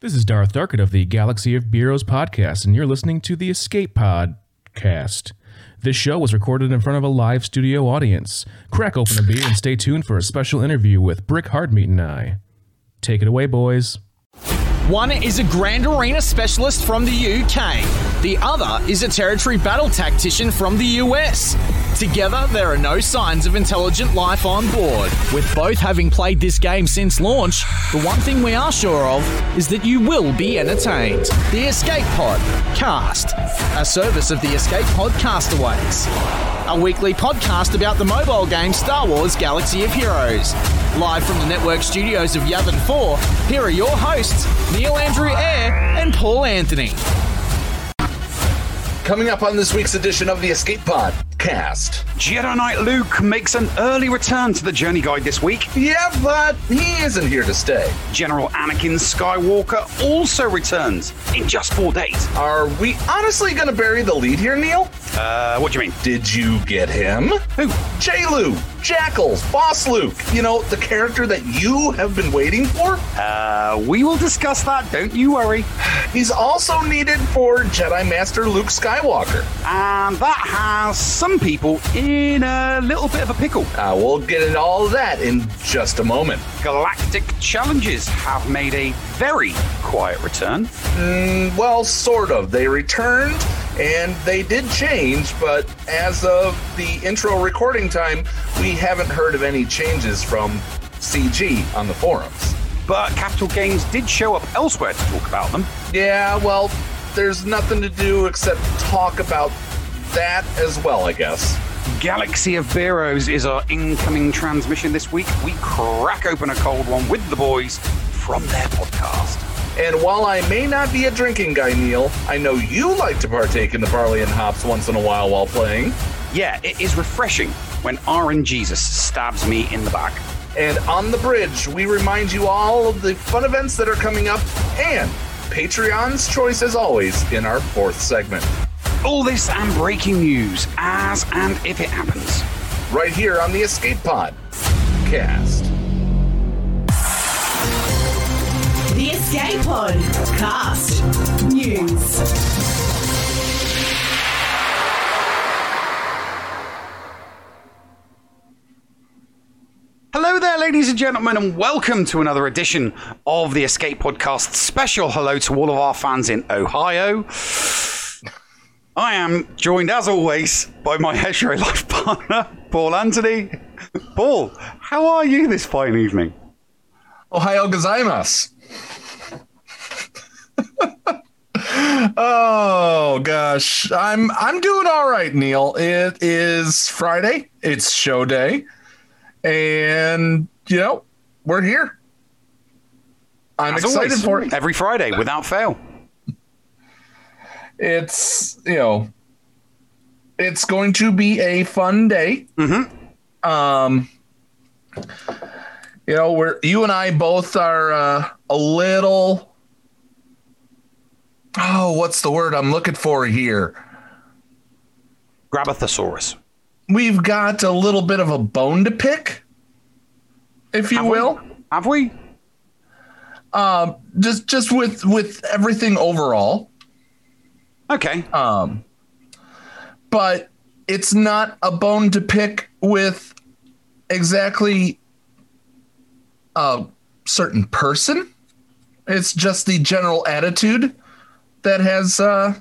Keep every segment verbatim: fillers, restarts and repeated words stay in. This is Darth Darkett of the Galaxy of Bureaus podcast, and you're listening to the Escape Podcast. This show was recorded in front of a live studio audience. Crack open a beer and stay tuned for a special interview with Brick Hardmeat and I. Take it away, boys. One is a Grand Arena specialist from the U K. The other is a Territory Battle Tactician from the U S. Together, there are no signs of intelligent life on board. With both having played this game since launch, the one thing we are sure of is that you will be entertained. The Escape Pod Cast, a service of the Escape Pod Castaways, a weekly podcast about the mobile game Star Wars Galaxy of Heroes. Live from the network studios of Yavin four, here are your hosts, Neil Andrew Eyre and Paul Anthony. Coming up on this week's edition of the Escape Podcast, Jedi Knight Luke makes an early return to the Journey Guide this week. Yeah, but he isn't here to stay. General Anakin Skywalker also returns in just four days. Are we honestly going to bury the lead here, Neil? Uh, what do you mean? Did you get him? Who? J-Lu, Jackals, Boss Luke. You know, the character that you have been waiting for? Uh, we will discuss that, don't you worry. He's also needed for Jedi Master Luke Skywalker. And that has some people in a little bit of a pickle. Uh, we'll get into all of that in just a moment. Galactic Challenges have made a very quiet return. Mm, well, sort of. They returned, and they did change, but as of the intro recording time, we haven't heard of any changes from C G on the forums. But Capital Games did show up elsewhere to talk about them. Yeah, well, there's nothing to do except talk about that as well, I guess. Galaxy of Bureaus is our incoming transmission this week. We crack open a cold one with the boys from their podcast. And while I may not be a drinking guy, Neil, I know you like to partake in the barley and hops once in a while while playing. Yeah, it is refreshing when R N G-Jesus stabs me in the back. And on the bridge, we remind you all of the fun events that are coming up and Patreon's choice, as always, in our fourth segment. All this and breaking news, as and if it happens, right here on the Escape Pod Cast. The Escape Pod Cast News. Hello there, ladies and gentlemen, and welcome to another edition of the Escape Podcast Special. Hello to all of our fans in Ohio. I am joined, as always, by my Hetero Life partner, Paul Anthony. Paul, how are you this fine evening? Ohio gozaimasu. Oh gosh, I'm I'm doing all right, Neil. It is Friday. It's show day, and you know we're here. I'm As excited always, for it every Friday without fail. It's you know, it's going to be a fun day. Mm-hmm. Um, you know, we're you and I both are uh, a little. Oh, what's the word I'm looking for here? Grabathosaurus. We've got a little bit of a bone to pick, if you have will. We, have we? Um, just just with with everything overall. Okay. Um, but it's not a bone to pick with exactly a certain person. It's just the general attitude that has uh,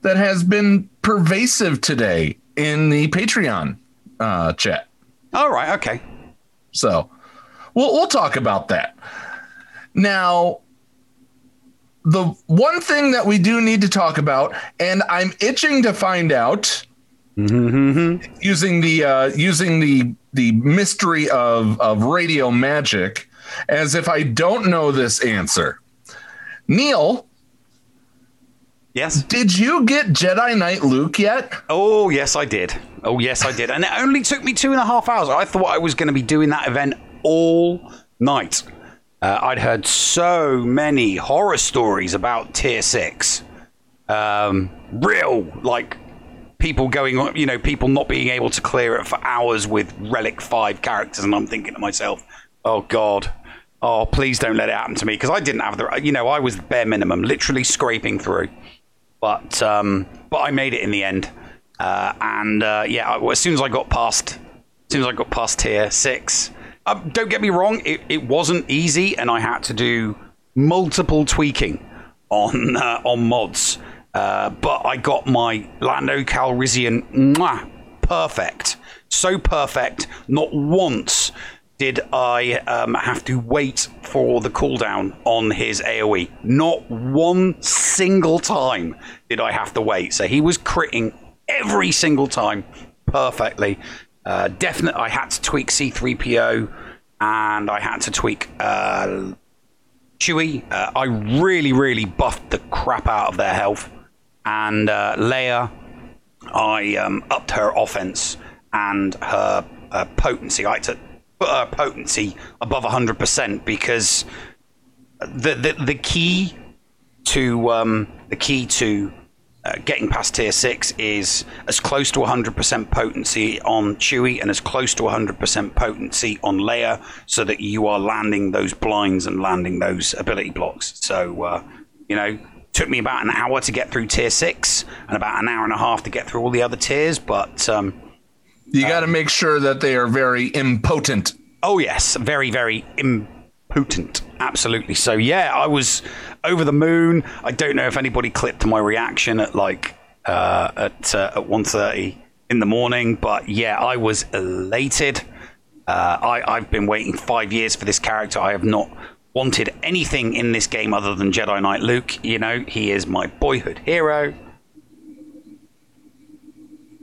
that has been pervasive today in the Patreon uh, chat. All right, okay. So we'll we'll talk about that. Now, the one thing that we do need to talk about, and I'm itching to find out, mm-hmm. using the uh, using the the mystery of of radio magic, as if I don't know this answer, Neil. Yes. Did you get Jedi Knight Luke yet? Oh, yes, I did. Oh, yes, I did. And it only took me two and a half hours. I thought I was going to be doing that event all night. Uh, I'd heard so many horror stories about Tier six. Um, real, like, people going, you know, people not being able to clear it for hours with Relic five characters. And I'm thinking to myself, oh, God, oh, please don't let it happen to me, because I didn't have the, you know, I was bare minimum, literally scraping through. But um, but I made it in the end. Uh, and uh, yeah, I, as soon as I got past, as soon as I got past tier six, uh, don't get me wrong, it, it wasn't easy, and I had to do multiple tweaking on uh, on mods. Uh, but I got my Lando Calrissian mwah, perfect, so perfect. Not once did I um, have to wait for the cooldown on his AoE. Not one single time did I have to wait. So he was critting every single time perfectly. Uh, definitely, I had to tweak C three P O, and I had to tweak uh, Chewie. Uh, I really, really buffed the crap out of their health. And uh, Leia, I um, upped her offense and her uh, potency. I had to put her potency above one hundred percent, because the the, the key to um, the key to uh, getting past tier six is as close to one hundred percent potency on Chewie and as close to one hundred percent potency on Leia, so that you are landing those blinds and landing those ability blocks. So uh, you know. Took me about an hour to get through tier six, and about an hour and a half to get through all the other tiers. But um, you got to um, make sure that they are very impotent. Oh yes, very, very impotent. Absolutely. So yeah, I was over the moon. I don't know if anybody clipped my reaction at like uh, at uh, at one thirty in the morning, but yeah, I was elated. Uh, I I've been waiting five years for this character. I have not wanted anything in this game other than Jedi Knight Luke. You know, he is my boyhood hero,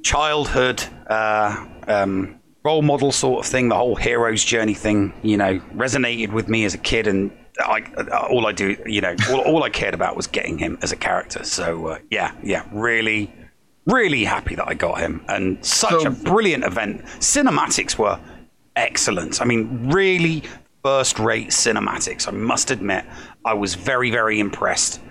childhood uh, um, role model sort of thing. The whole hero's journey thing, you know, resonated with me as a kid, and I, all I do, you know, all, all I cared about was getting him as a character. So uh, yeah, yeah, really, really happy that I got him, and such so, a brilliant event. Cinematics were excellent. I mean, really. First-rate cinematics. I must admit, I was very, very impressed.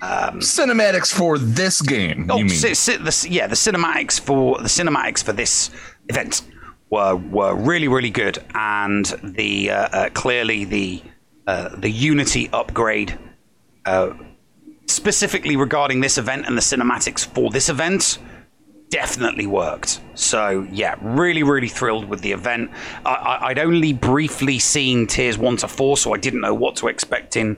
Um, cinematics for this game, oh, you mean? C- c- the, yeah, the cinematics for the cinematics for this event were were really, really good, and the uh, uh, clearly the uh, the Unity upgrade, uh, specifically regarding this event and the cinematics for this event, definitely worked. So yeah, really, really thrilled with the event. I, I, I'd only briefly seen tiers one to four, so I didn't know what to expect in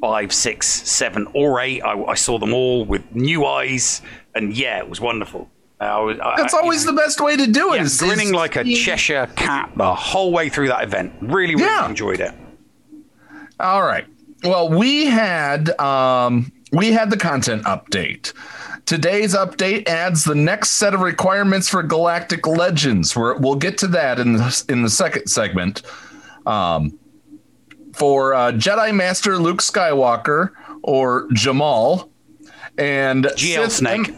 five, six, seven, or eight. I, I saw them all with new eyes, and yeah, it was wonderful. I was, I, That's I, always you know, the best way to do it. Yeah, is grinning like a Cheshire cat the whole way through that event. Really, really yeah. enjoyed it. All right. Well, we had um, we had the content update. Today's update adds the next set of requirements for Galactic Legends. We're, we'll get to that in the, in the second segment. Um, for uh, Jedi Master Luke Skywalker, or Jamal, and G L Snake,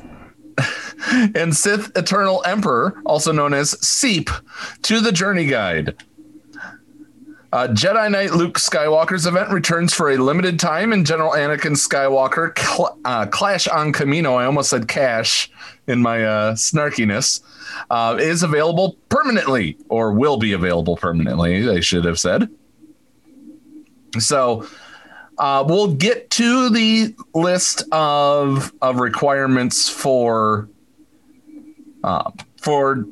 em- and Sith Eternal Emperor, also known as Seep, to the Journey Guide. Uh, Jedi Knight Luke Skywalker's event returns for a limited time in General Anakin Skywalker cl- uh, Clash on Kamino. I almost said cash in my uh, snarkiness. Uh, is available permanently, or will be available permanently, I should have said. So uh, we'll get to the list of of requirements for uh, for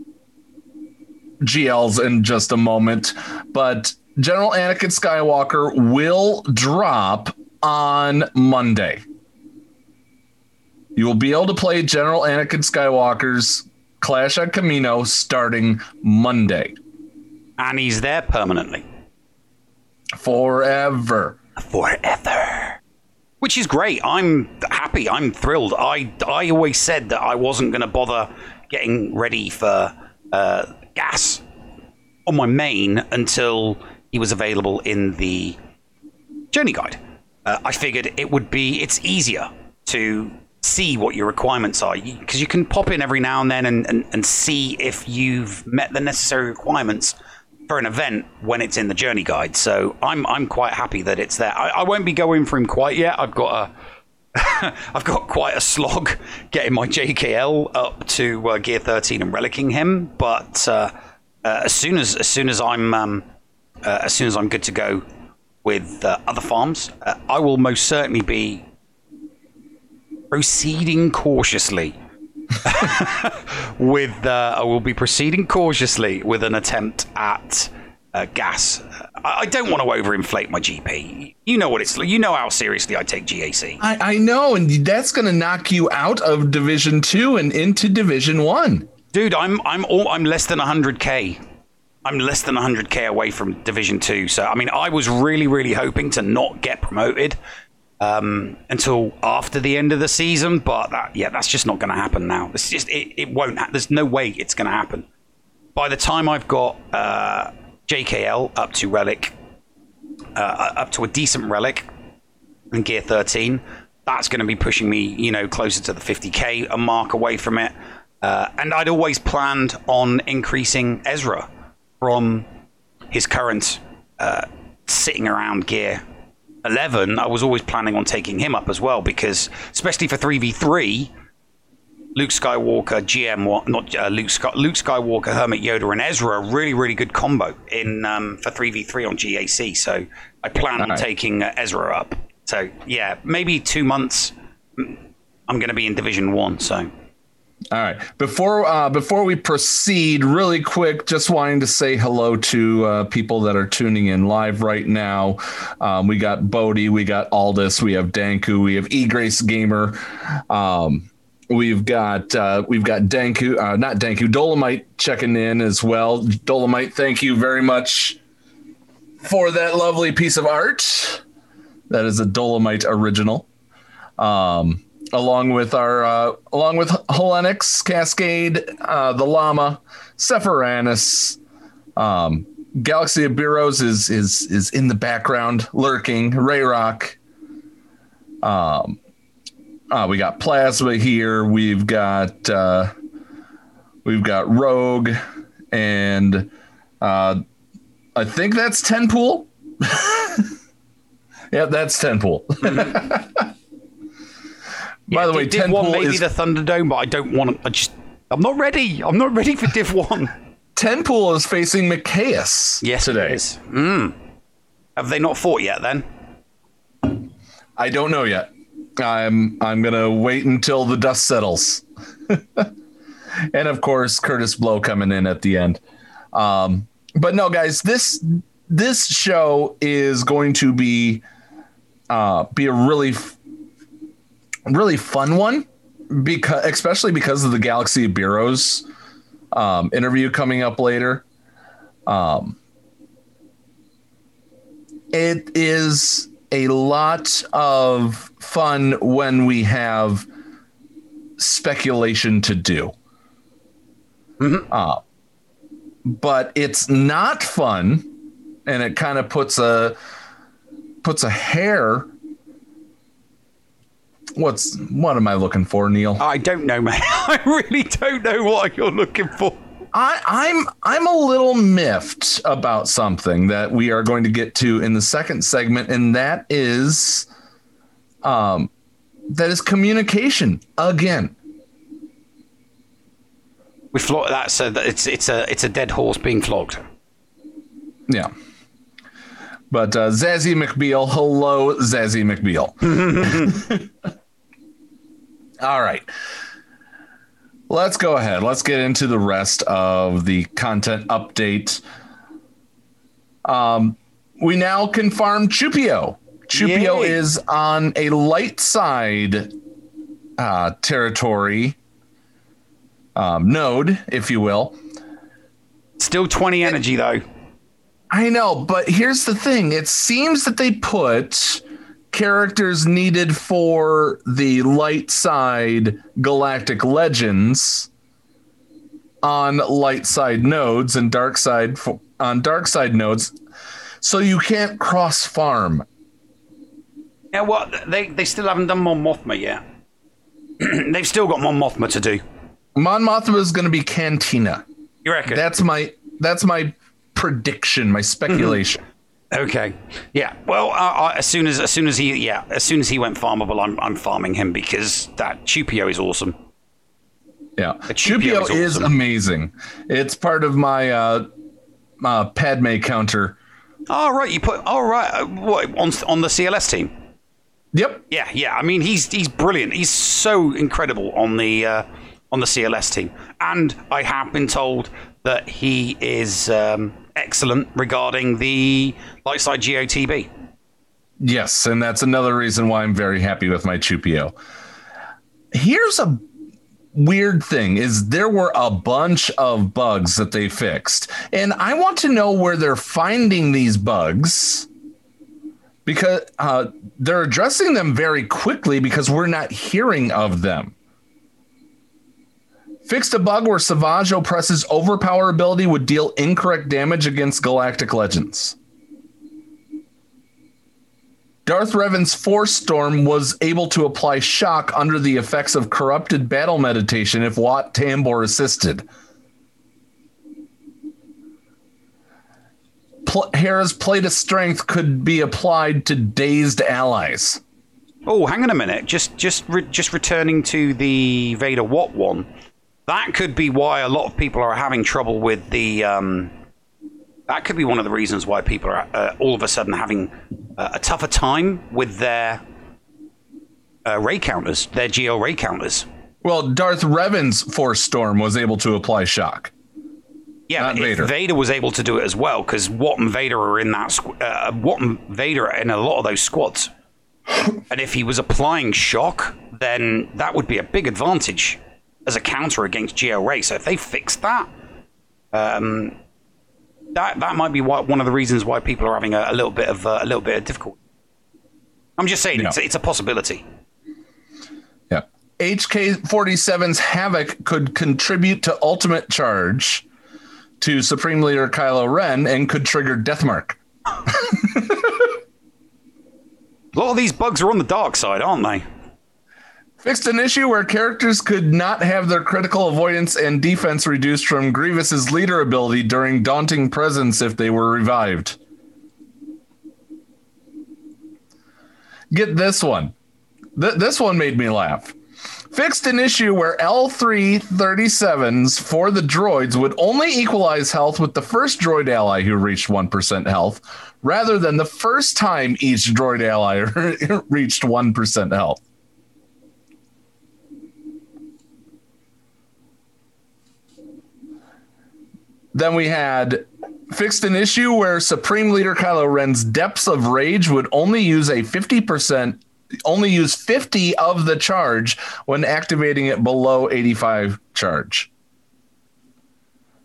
G Ls in just a moment, but General Anakin Skywalker will drop on Monday. You will be able to play General Anakin Skywalker's Clash at Kamino starting Monday. And he's there permanently. Forever. Forever. Which is great. I'm happy. I'm thrilled. I, I always said that I wasn't going to bother getting ready for uh, gas on my main until he was available in the journey guide. Uh, I figured it would be, it's easier to see what your requirements are, because you, you can pop in every now and then and, and, and see if you've met the necessary requirements for an event when it's in the journey guide. So I'm I'm quite happy that it's there. I, I won't be going for him quite yet. I've got a I've got quite a slog getting my J K L up to uh, gear thirteen and relicking him, but uh, uh, as soon as as soon as I'm um, Uh, as soon as I'm good to go with uh, other farms, uh, I will most certainly be proceeding cautiously with uh, I will be proceeding cautiously with an attempt at uh, gas. I, I don't want to overinflate my G P. You know what it's like. You know how seriously I take G A C. I, I know, and that's going to knock you out of Division Two and into Division One. Dude, I'm I'm all, I'm less than one hundred K. I'm less than one hundred K away from Division Two. So, I mean, I was really, really hoping to not get promoted um, until after the end of the season. But that, yeah, that's just not going to happen now. It's just it, it won't. Ha- There's no way it's going to happen. By the time I've got uh, J K L up to Relic, uh, up to a decent Relic in Gear thirteen, that's going to be pushing me, you know, closer to the fifty K a mark away from it. Uh, and I'd always planned on increasing Ezra from his current uh, sitting around gear eleven. I was always planning on taking him up as well, because especially for three v three, Luke Skywalker, G M, not uh, Luke, Luke Skywalker, Hermit Yoda, and Ezra, really, really good combo in um, for three v three on G A C. So I planned on taking uh, Ezra up. So yeah, maybe two months. I'm going to be in Division One. So. All right. Before uh, before we proceed, really quick, just wanting to say hello to uh, people that are tuning in live right now. Um, we got Bodhi, we got Aldous, we have Danku, we have E-Grace Gamer, um, we've got uh, we've got Danku, uh, not Danku, Dolomite checking in as well. Dolomite, thank you very much for that lovely piece of art. That is a Dolomite original. Um, along with our, uh, along with Helenix, Cascade, uh, the Llama, Sephiranus, um, Galaxy of Bureaus is is is in the background lurking. Rayrock, um, uh, we got Plasma here. We've got uh, we've got Rogue, and uh, I think that's Tenpool. Yeah, that's Tenpool. Mm-hmm. Yeah, by the way, Div one may be the Thunderdome, but I don't want to. I just, I'm not ready. I'm not ready for Div one. Tenpool is facing Micaeus. Yes, today. It is. Mm. Have they not fought yet? Then I don't know yet. I'm I'm gonna wait until the dust settles. And of course, Curtis Blow coming in at the end. Um, but no, guys, this this show is going to be uh, be a really. really fun one, because especially because of the Galaxy of Bureaus um, interview coming up later. Um, it is a lot of fun when we have speculation to do. Mm-hmm. Uh, but it's not fun, and it kind of puts a puts a hair What's what am I looking for, Neil? I don't know, man. I really don't know what you're looking for. I, I'm I'm a little miffed about something that we are going to get to in the second segment, and that is, um, that is communication again. We flogged that, so that it's it's a it's a dead horse being flogged. Yeah. But uh, Zazzy McBeal, hello, Zazzy McBeal. All right. Let's go ahead. Let's get into the rest of the content update. Um, we now can farm Chupio. Chupio Yay. Is on a light side uh, territory um, node, if you will. Still twenty energy, it, though. I know, but here's the thing. It seems that they put characters needed for the light side galactic legends on light side nodes and dark side fo- on dark side nodes, so you can't cross farm. Yeah, well, they they still haven't done Mon Mothma yet. They've still got Mon Mothma to do. Mon Mothma is going to be Cantina. You reckon? That's my that's my prediction, my speculation. Mm-hmm. Okay. Yeah. Well, uh, I, as soon as as soon as he yeah as soon as he went farmable, I'm I'm farming him, because that Chupio is awesome. Yeah, Chupio, Chupio is, is awesome. Amazing. It's part of my uh, uh, Padme counter Oh, right. You put. Oh, right. What, on on the C L S team? Yep. Yeah, yeah. I mean, he's he's brilliant. He's so incredible on the uh, on the C L S team. And I have been told that he is um, excellent regarding the Lightside G O T B. Yes, and that's another reason why I'm very happy with my Chupio. Here's a weird thing, is there were a bunch of bugs that they fixed, and I want to know where they're finding these bugs, because uh, they're addressing them very quickly because we're not hearing of them. Fixed a bug where Savage presses overpower ability would deal incorrect damage against Galactic Legends. Darth Revan's Force Storm was able to apply shock under the effects of corrupted battle meditation if Wat Tambor assisted. Pl- Hera's Plate of Strength could be applied to dazed allies. Oh, hang on a minute. Just just, re- just returning to the Vader Watt one, that could be why a lot of people are having trouble with the... Um... That could be one of the reasons why people are uh, all of a sudden having uh, a tougher time with their uh, ray counters, their G L ray counters. Well, Darth Revan's Force Storm was able to apply shock. Yeah, but Vader. Vader was able to do it as well, because Watt and Vader are in that squ- uh, Watt and Vader are in a lot of those squads, and if he was applying shock, then that would be a big advantage as a counter against G L ray. So if they fixed that. Um, That that might be why, one of the reasons why people are having a, a little bit of uh, a little bit of difficulty. I'm just saying, yeah. it's, it's a possibility. Yeah, H K forty-seven's Havoc could contribute to Ultimate Charge to Supreme Leader Kylo Ren and could trigger Deathmark. A lot of these bugs are on the dark side, aren't they? Fixed an issue where characters could not have their critical avoidance and defense reduced from Grievous's leader ability during Daunting Presence if they were revived. Get this one. Th- this one made me laugh. Fixed an issue where L three thirty-sevens for the droids would only equalize health with the first droid ally who reached one percent health, rather than the first time each droid ally reached one percent health. Then we had fixed an issue where Supreme Leader Kylo Ren's Depths of Rage would only use a fifty percent, only use fifty of the charge when activating it below eighty-five charge.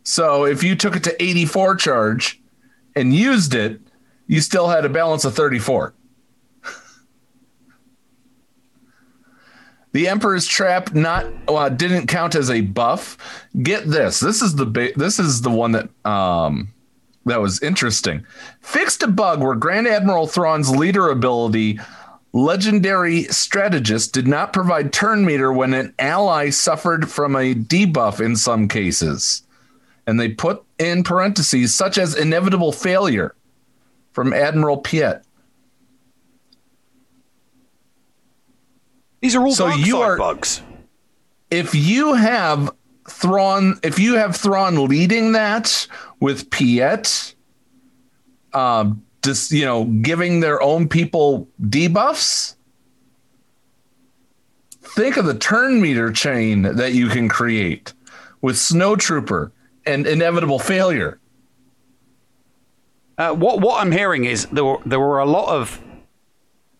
So if you took it to eighty-four charge and used it, you still had a balance of thirty-four. The Emperor's Trap not uh, didn't count as a buff. Get this. This is the ba- this is the one that um, that was interesting. Fixed a bug where Grand Admiral Thrawn's leader ability, Legendary Strategist, did not provide turn meter when an ally suffered from a debuff in some cases. And they put in parentheses, such as inevitable failure from Admiral Piet. These are all so dark you side are, bugs. If you have Thrawn, if you have Thrawn leading that with Piet, um, just you know, giving their own people debuffs. Think of the turn meter chain that you can create with Snowtrooper and inevitable failure. Uh, what what I'm hearing is there were, there were a lot of.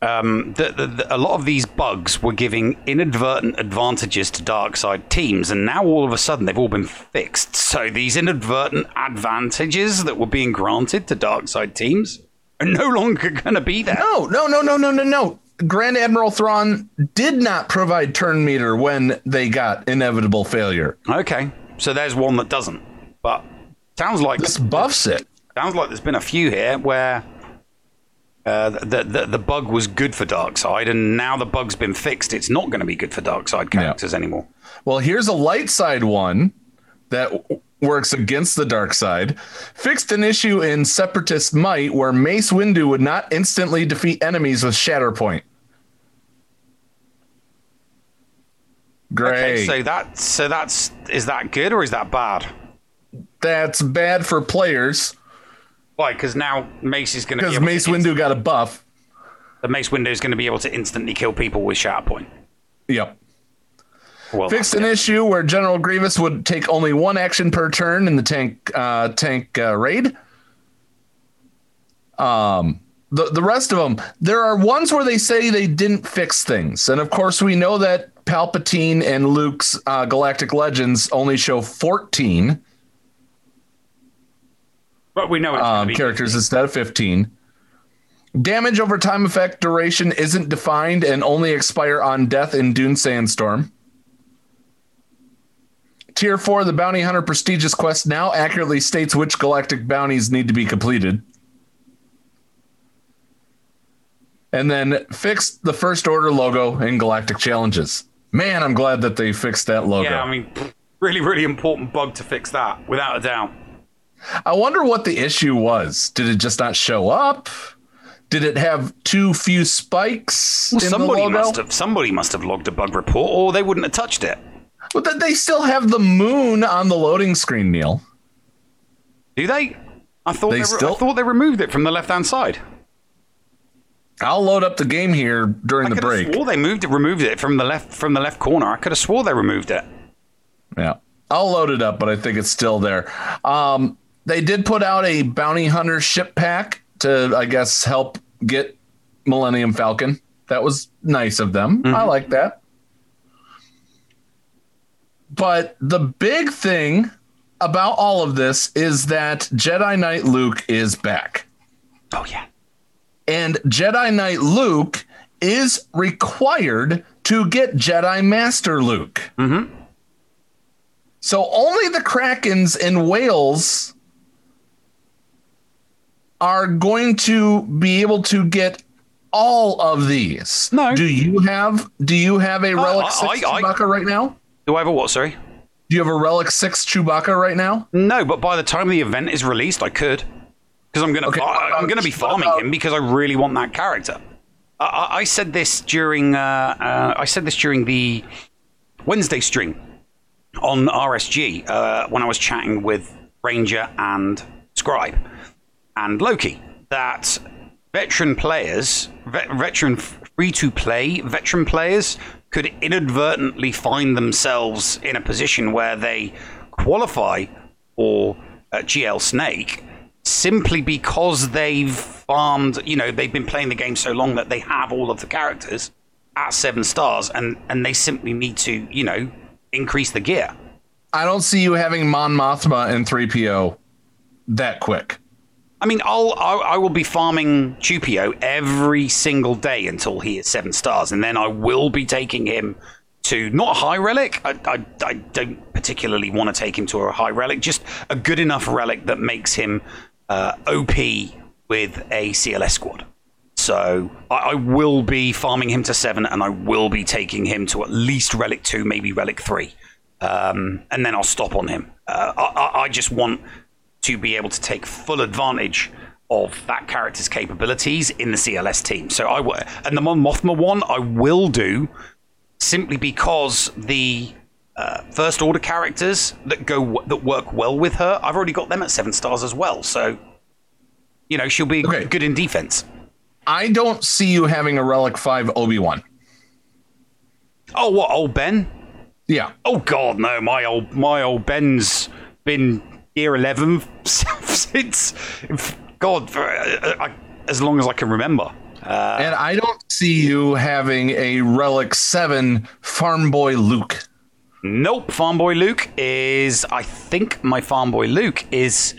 Um, the, the, the, a lot of these bugs were giving inadvertent advantages to dark side teams, and now all of a sudden they've all been fixed. So these inadvertent advantages that were being granted to dark side teams are no longer going to be there. No, no, no, no, no, no, no. Grand Admiral Thrawn did not provide turn meter when they got inevitable failure. Okay, so there's one that doesn't. But sounds like this buffs it. Sounds like there's been a few here where. Uh, the, the the bug was good for Darkseid, and now the bug's been fixed. It's not going to be good for Darkseid characters yeah. anymore. Well, here's a light side one that w- works against the Darkseid. Fixed an issue in Separatist Might where Mace Windu would not instantly defeat enemies with Shatterpoint. Great. Okay, so that so that's is that good or is that bad? That's bad for players. Why? Because now Mace is going to. Because Mace Windu got a buff. The Mace Windu is going to be able to instantly kill people with Shatter Point. Yep. Well, fixed an yeah. issue where General Grievous would take only one action per turn in the tank uh, tank uh, raid. Um, the the rest of them, there are ones where they say they didn't fix things, and of course we know that Palpatine and Luke's uh, Galactic Legends only show fourteen. But we know it's um, be characters fifteen instead of fifteen. Damage over time effect duration isn't defined and only expire on death in Dune Sandstorm. Tier four, the Bounty Hunter Prestigious Quest now accurately states which galactic bounties need to be completed. And then fixed the First Order logo in Galactic Challenges. Man, I'm glad that they fixed that logo. Yeah, I mean, really, really important bug to fix that, without a doubt. I wonder what the issue was. Did it just not show up? Did it have too few spikes well, in somebody the logo? Must have, somebody must have logged a bug report, or they wouldn't have touched it. But then they still have the moon on the loading screen, Neil. Do they? I thought they, they, re- still- I thought they removed it from the left-hand side. I'll load up the game here during I the could break. I swore they moved it, removed it from the left from the left corner. I could have swore they removed it. Yeah, I'll load it up, but I think it's still there. Um, they did put out a Bounty Hunter ship pack to, I guess, help get Millennium Falcon. That was nice of them. Mm-hmm. I like that. But the big thing about all of this is that Jedi Knight Luke is back. Oh, yeah. And Jedi Knight Luke is required to get Jedi Master Luke. Mm-hmm. So only the Krakens in Wales are going to be able to get all of these. No. Do you have Do you have a Relic uh, I, six I, Chewbacca I, right now? Do I have a what, sorry? Do you have a Relic six Chewbacca right now? No, but by the time the event is released, I could. Because I'm gonna, okay, uh, I'm gonna be farming him because I really want that character. I, I, I said this during, uh, uh, I said this during the Wednesday stream on R S G uh, when I was chatting with Ranger and Scribe and Loki. That veteran players, vet, veteran free to play veteran players could inadvertently find themselves in a position where they qualify for uh, G L Snake. Simply because they've farmed, you know, they've been playing the game so long that they have all of the characters at seven stars, and, and they simply need to, you know, increase the gear. I don't see you having Mon Mothma and three P O that quick. I mean, I'll I, I will be farming Chupio every single day until he is seven stars, and then I will be taking him to not a high relic. I, I, I don't particularly want to take him to a high relic, just a good enough relic that makes him. Uh, O P with a C L S squad. So I, I will be farming him to seven, and I will be taking him to at least Relic two, maybe Relic three. Um, and then I'll stop on him. Uh, I, I, I just want to be able to take full advantage of that character's capabilities in the C L S team. So I w- And the Mon Mothma one I will do simply because the Uh, First Order characters that go that work well with her, I've already got them at seven stars as well, so you know she'll be okay. Good in defense. I don't see you having a Relic five Obi-Wan. Oh, what, old Ben? Yeah. Oh God, no! My old my old Ben's been year eleven since God, for, uh, I, as long as I can remember. Uh, and I don't see you having a Relic seven Farm Boy Luke. Nope, Farm Boy Luke is, I think my Farm Boy Luke is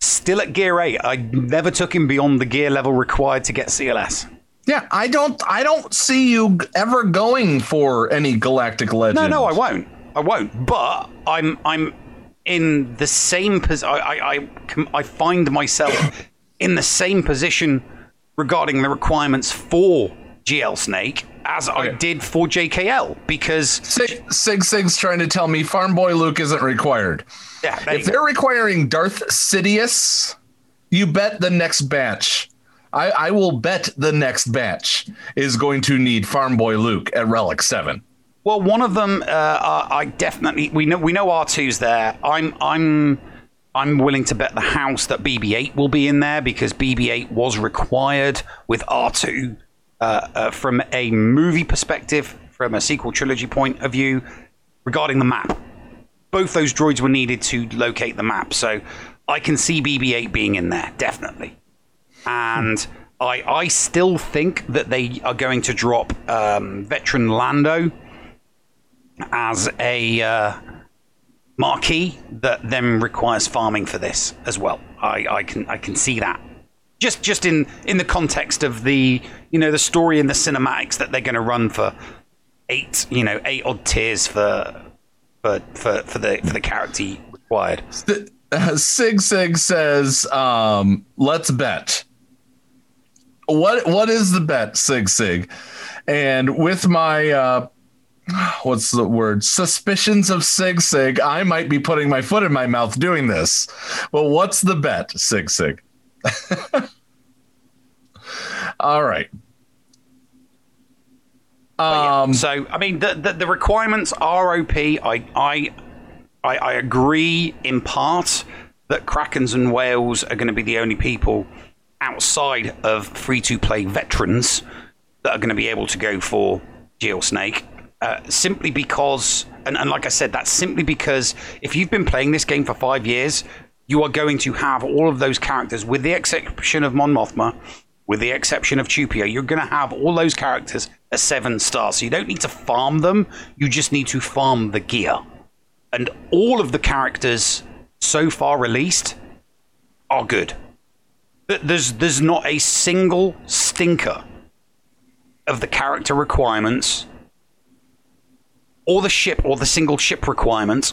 still at gear eight. I never took him beyond the gear level required to get C L S. Yeah, I don't I don't see you ever going for any Galactic Legend. No, no, I won't. I won't. But I'm I'm in the same position. I, I, I find myself in the same position regarding the requirements for G L Snake as okay. I did for J K L, because Sig, Sig Sig's trying to tell me Farm Boy Luke isn't required. Yeah, if they're requiring Darth Sidious, you bet the next batch. I, I will bet the next batch is going to need Farm Boy Luke at Relic seven. Well, one of them, uh, I definitely we know we know R two's there. I'm I'm I'm willing to bet the house that B B eight will be in there, because B B eight was required with R two uh, uh, from a movie perspective, from a sequel trilogy point of view, regarding the map. Both those droids were needed to locate the map, so I can see B B eight being in there, definitely. And hmm. I, I still think that they are going to drop um, veteran Lando as a uh, marquee that then requires farming for this as well. I, I can I can see that. Just just in, in the context of the you know the story and the cinematics that they're going to run for eight you know eight odd tiers for for for, for the for the character required. Sig Sig says, um, "Let's bet." What what is the bet, Sig Sig? And with my uh, what's the word? Suspicions of Sig Sig, I might be putting my foot in my mouth doing this. Well, what's the bet, Sig Sig? All right. Um. Yeah, so I mean, the, the the requirements are O P. I I I, I agree in part that Krakens and whales are going to be the only people outside of free-to-play veterans that are going to be able to go for Geosnake, uh, simply because, and, and like I said, that's simply because if you've been playing this game for five years, you are going to have all of those characters, with the exception of Mon Mothma, with the exception of Chupio. You're going to have all those characters at seven stars, so you don't need to farm them, you just need to farm the gear. And all of the characters so far released are good. There's there's not a single stinker of the character requirements or the ship or the single ship requirements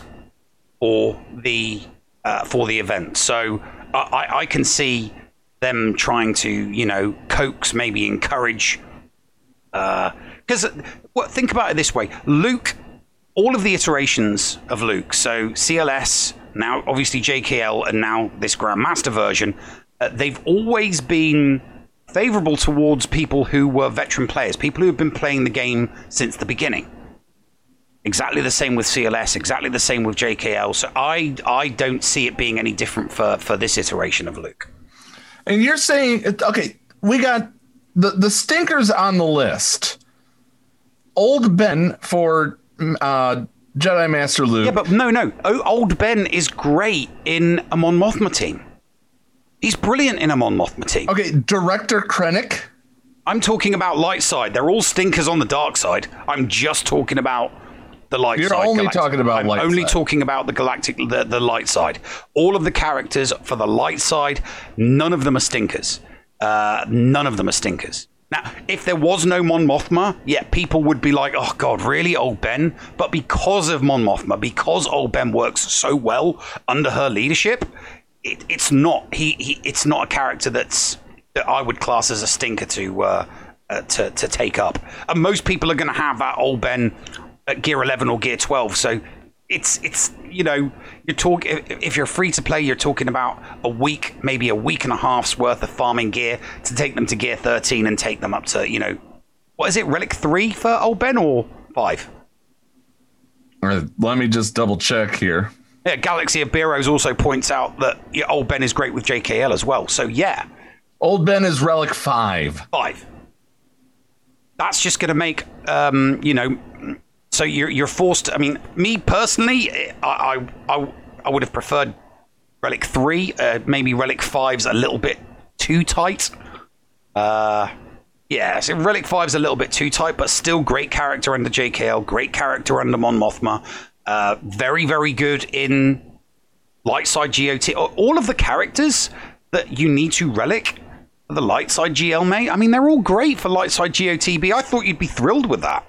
or the uh, for the event. So I, I can see them trying to, you know, coax, maybe encourage. Because uh, well, think about it this way. Luke, all of the iterations of Luke, so C L S, now obviously J K L, and now this Grandmaster version, Uh, they've always been favorable towards people who were veteran players, people who have been playing the game since the beginning. Exactly the same with C L S, exactly the same with J K L. So I I don't see it being any different for, for this iteration of Luke. And you're saying, okay, we got the, the stinkers on the list. Old Ben for uh, Jedi Master Luke. Yeah, but no, no. O- Old Ben is great in a Mon Mothma team. He's brilliant in a Mon Mothma team. Okay, Director Krennic? I'm talking about light side. They're all stinkers on the dark side. I'm just talking about the light You're side. You're only galactic. talking about I'm light side. I'm only talking about the galactic, the, the light side. All of the characters for the light side, none of them are stinkers. Uh, none of them are stinkers. Now, if there was no Mon Mothma, yeah, people would be like, oh God, really, Old Ben? But because of Mon Mothma, because Old Ben works so well under her leadership, It, it's not he, he. It's not a character that's that I would class as a stinker to uh, uh, to to take up. And most people are going to have that Old Ben at gear eleven or gear twelve. So it's it's you know you're talk if, if you're free to play, you're talking about a week, maybe a week and a half's worth of farming gear to take them to gear thirteen and take them up to you know what is it relic three for Old Ben or five? All right, let me just double check here. Yeah, Galaxy of Beros also points out that yeah, Old Ben is great with J K L as well. So, yeah. Old Ben is Relic five. Five. That's just going to make, um, you know, so you're you're forced. I mean, me personally, I I, I, I would have preferred Relic three. Uh, maybe Relic five's a little bit too tight. Uh, yeah, so Relic five's a little bit too tight, but still great character under J K L, great character under Mon Mothma. Uh, very, very good in light side G O T. All of the characters that you need to relic for the light side G L, mate. I mean, they're all great for light side G O T B. I thought you'd be thrilled with that.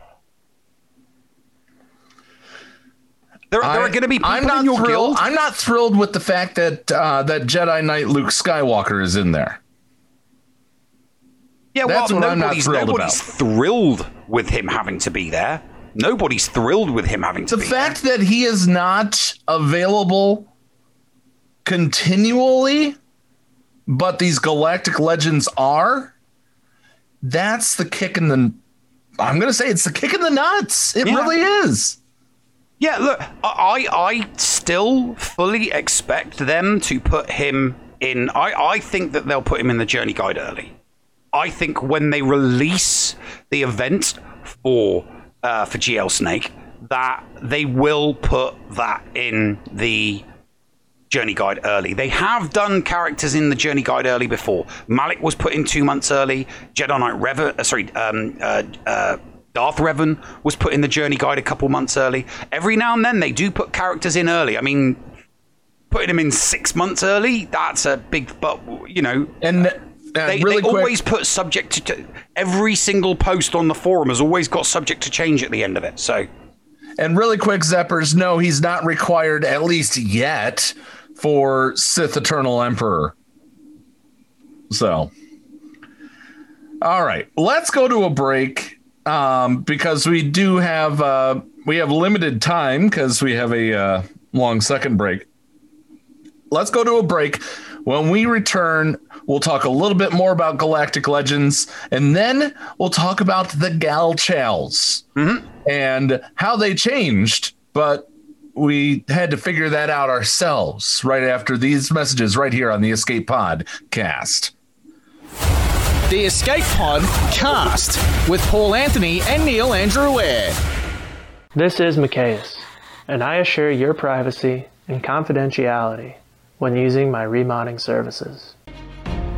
There, I, there are going to be people I'm not in your thrilled, guild. I'm not thrilled with the fact that uh, that Jedi Knight Luke Skywalker is in there. Yeah, well, That's what I'm not thrilled nobody's about. Thrilled with him having to be there. Nobody's thrilled with him having to. The fact that he is not available continually, but these galactic legends are, that's the kick in the. I'm going to say it's the kick in the nuts. It really is. Yeah, look, I I still fully expect them to put him in. I, I think that they'll put him in the journey guide early. I think when they release the event for uh, for G L Snake, that they will put that in the journey guide early. They have done characters in the journey guide early before. Malik was put in two months early. Jedi Knight Revan, uh, sorry, um, uh, uh, Darth Revan was put in the journey guide a couple months early. Every now and then they do put characters in early. I mean, putting them in six months early, that's a big, but you know, and. Uh, Uh, they really they always put subject to, to every single post on the forum has always got subject to change at the end of it. So, and really quick, Zeppers, no, he's not required, at least yet, for Sith Eternal Emperor. So, all right, let's go to a break um, because we do have uh, we have limited time because we have a uh, long second break. Let's go to a break. When we return, we'll talk a little bit more about Galactic Legends, and then we'll talk about the Galchals mm-hmm. and how they changed, but we had to figure that out ourselves right after these messages right here on the Escape Pod Cast. The Escape Pod Cast with Paul Anthony and Neil Andrew Ware. This is Micaeus, and I assure your privacy and confidentiality when using my remodding services.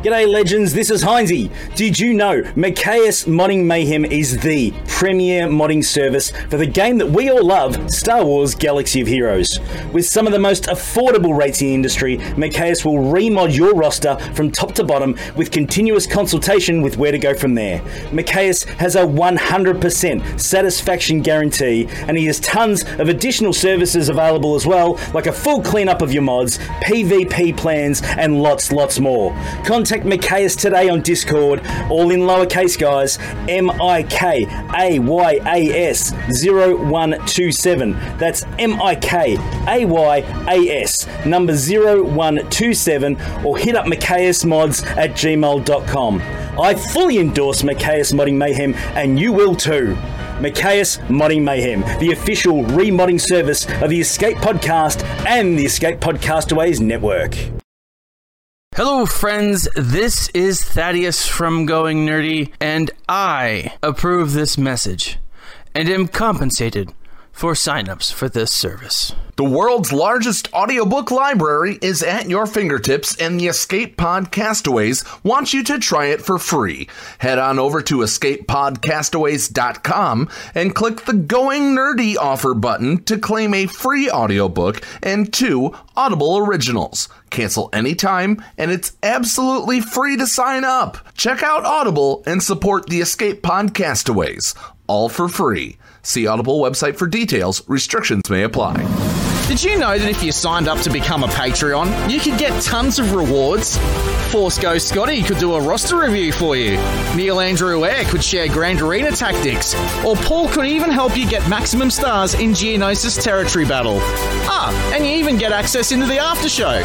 G'day legends, this is Heinzie. Did you know Micaeus Modding Mayhem is the premier modding service for the game that we all love, Star Wars Galaxy of Heroes. With some of the most affordable rates in the industry, Micaeus will remod your roster from top to bottom with continuous consultation with where to go from there. Micaeus has a one hundred percent satisfaction guarantee, and he has tons of additional services available as well, like a full cleanup of your mods, PvP plans, and lots, lots more. Contact Contact Micaeus today on Discord, all in lowercase guys, M I K A Y A S zero one two seven. That's M I K A Y A S number zero one two seven, or hit up micaeusmods at gmail dot com. I fully endorse Micaeus Modding Mayhem, and you will too. Micaeus Modding Mayhem, the official remodding service of the Escape Podcast and the Escape Podcastaways Network. Hello friends, this is Thaddeus from Going Nerdy, and I approve this message and am compensated for signups for this service. The world's largest audiobook library is at your fingertips, and the Escape Pod Castaways wants you to try it for free. Head on over to escape pod castaways dot com and click the Going Nerdy offer button to claim a free audiobook and two Audible originals. Cancel anytime, and it's absolutely free to sign up. Check out Audible and support the Escape Pod Castaways, all for free. See Audible website for details. Restrictions may apply. Did you know that if you signed up to become a Patreon, you could get tons of rewards? Force Ghost Scotty could do a roster review for you. Neil Andrew Ware could share Grand Arena tactics. Or Paul could even help you get maximum stars in Geonosis Territory Battle. Ah, and you even get access into the after show.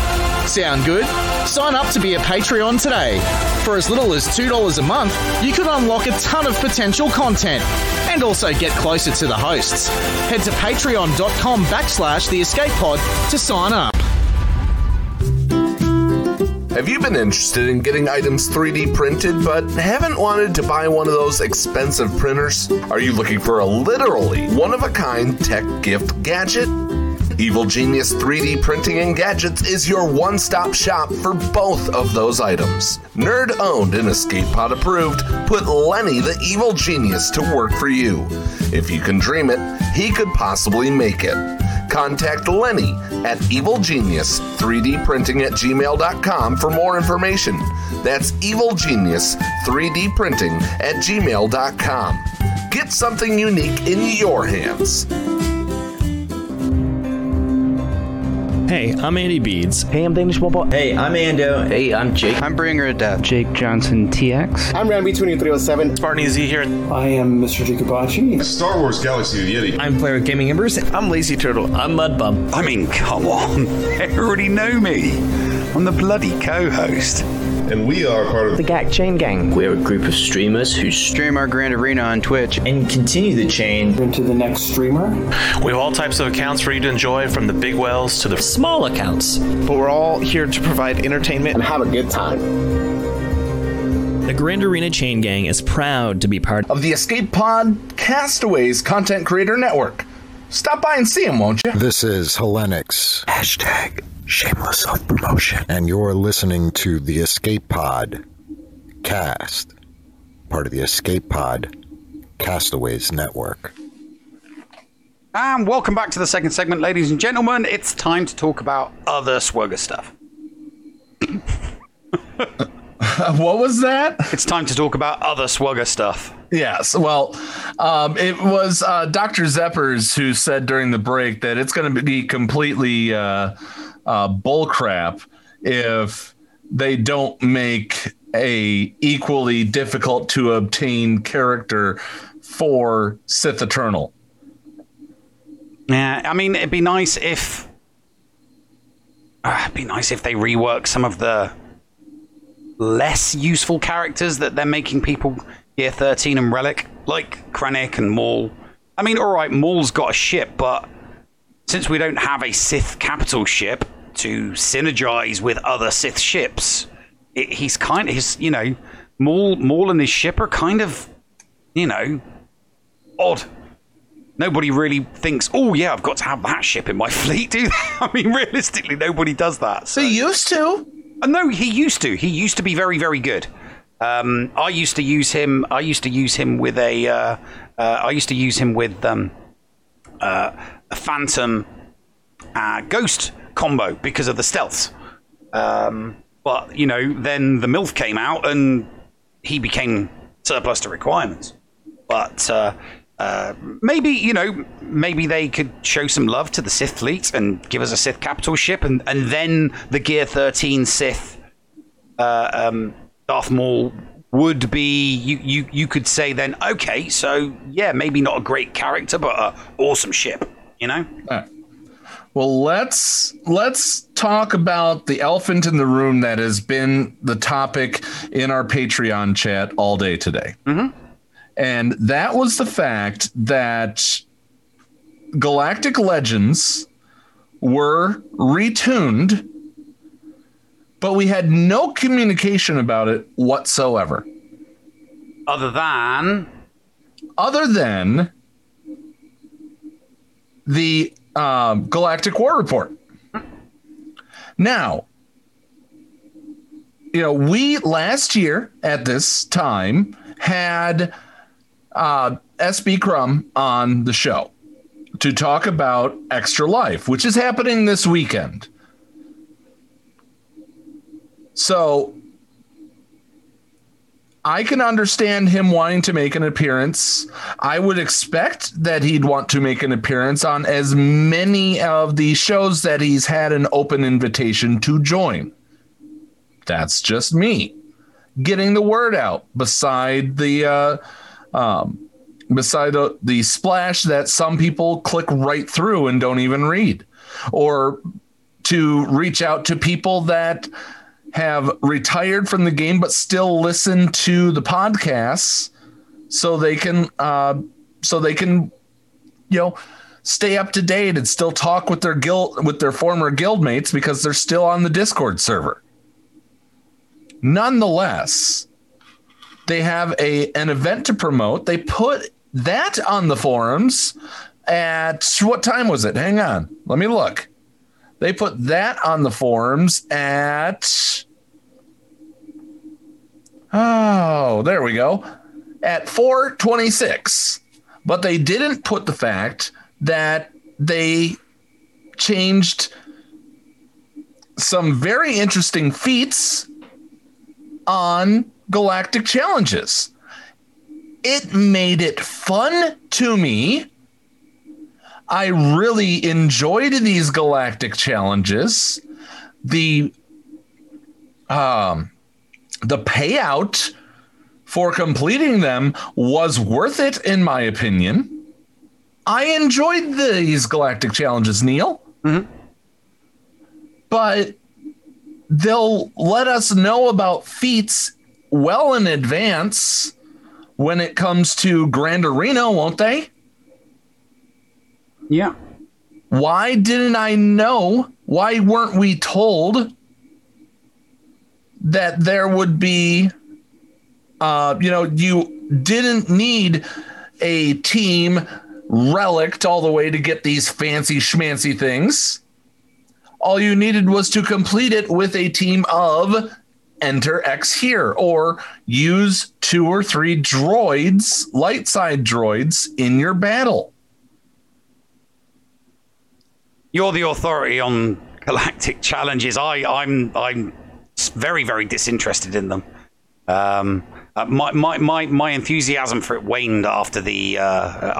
Sound good? Sign up to be a Patreon today. For as little as two dollars a month, you could unlock a ton of potential content. And also get closer to the hosts. Head to patreon dot com backslash the escape pod to sign up. Have you been interested in getting items three D printed but haven't wanted to buy one of those expensive printers? Are you looking for a literally one-of-a-kind tech gift gadget? Evil Genius three D Printing and Gadgets is your one-stop shop for both of those items. Nerd-owned and Escape Pod approved, put Lenny the Evil Genius to work for you. If you can dream it, he could possibly make it. Contact Lenny at evilgenius3dprinting at gmail dot com for more information. That's evilgenius3dprinting at gmail dot com. Get something unique in your hands. Hey, I'm Andy Beads. Hey, I'm Danish Wobble. Hey, I'm Ando. Hey, I'm Jake. I'm Bringer of Death. Jake Johnson T X. I'm Randy two three oh seven. Spartan Z here. I am Mister Jacobachi. Star Wars Galaxy of the Yeti. I'm Player Gaming Embers. I'm Lazy Turtle. I'm Mudbum. I mean, come on. They already know me. I'm the bloody co-host. And we are part of the G A C Chain Gang. We're a group of streamers who stream our Grand Arena on Twitch and continue the chain into the next streamer. We have all types of accounts for you to enjoy, from the big whales to the small accounts. But we're all here to provide entertainment and have a good time. The Grand Arena Chain Gang is proud to be part of the Escape Pod Castaways Content Creator Network. Stop by and see them, won't you? This is Hellenics. Hashtag shameless self-promotion. And you're listening to the Escape Pod Cast, part of the Escape Pod Castaways Network. And welcome back to the second segment, ladies and gentlemen. It's time to talk about other Swagger stuff. What was that? It's time to talk about other Swagger stuff. Yes. Well, um, it was uh, Doctor Zeppers who said during the break that it's going to be completely uh, uh, bullcrap if they don't make a equally difficult to obtain character for Sith Eternal. Yeah, I mean, it'd be nice if uh, it'd be nice if they rework some of the less useful characters that they're making people year thirteen and Relic, like Krennic and Maul. I mean, all right, Maul's got a ship, but since we don't have a Sith capital ship to synergize with other Sith ships, it, he's kind of, his, you know, Maul, Maul and his ship are kind of, you know, odd. Nobody really thinks, oh, yeah, I've got to have that ship in my fleet, do they? I mean, realistically, nobody does that. So. They used to. No, he used to. He used to be very, very good. Um, I used to use him. I used to use him with a. Uh, uh, I used to use him with um, uh, a Phantom uh, Ghost combo because of the stealth. Um, but you know, then the MILF came out and he became surplus to requirements. But uh, uh, maybe you know, maybe they could show some love to the Sith fleet and give us a Sith capital ship, and, and then the Gear thirteen Sith uh, um, Darth Maul would be, you, you, you could say then, okay, so yeah, maybe not a great character, but an awesome ship, you know? All right. Well, let's let's talk about the elephant in the room that has been the topic in our Patreon chat all day today. Mm-hmm. And that was the fact that Galactic Legends were retuned, but we had no communication about it whatsoever. Other than? Other than the uh, Galactic War Report. Now, you know, we last year at this time had uh, S B Crum on the show to talk about Extra Life, which is happening this weekend. So I can understand him wanting to make an appearance. I would expect that he'd want to make an appearance on as many of the shows that he's had an open invitation to join. That's just me getting the word out beside the, uh, um, beside the, the splash that some people click right through and don't even read, or to reach out to people that have retired from the game but still listen to the podcasts so they can uh, so they can you know stay up to date and still talk with their guild with their former guildmates because they're still on the Discord server. Nonetheless, they have a an event to promote. They put that on the forums at what time was it? Hang on. Let me look. They put that on the forums at Oh, there we go. At four twenty-six. But they didn't put the fact that they changed some very interesting feats on Galactic Challenges. It made it fun to me. I really enjoyed these Galactic Challenges. The um the payout for completing them was worth it, in my opinion. I enjoyed these Galactic Challenges, Neil. Mm-hmm. But they'll let us know about feats well in advance when it comes to Grand Arena, won't they? Yeah. Why didn't I know? Why weren't we told that there would be, uh, you know, you didn't need a team relicked all the way to get these fancy schmancy things. All you needed was to complete it with a team of enter X here, or use two or three droids, light side droids, in your battle. You're the authority on galactic challenges. I, I'm, I'm very, very disinterested in them. Um, uh, my, my, my, my enthusiasm for it waned after the uh,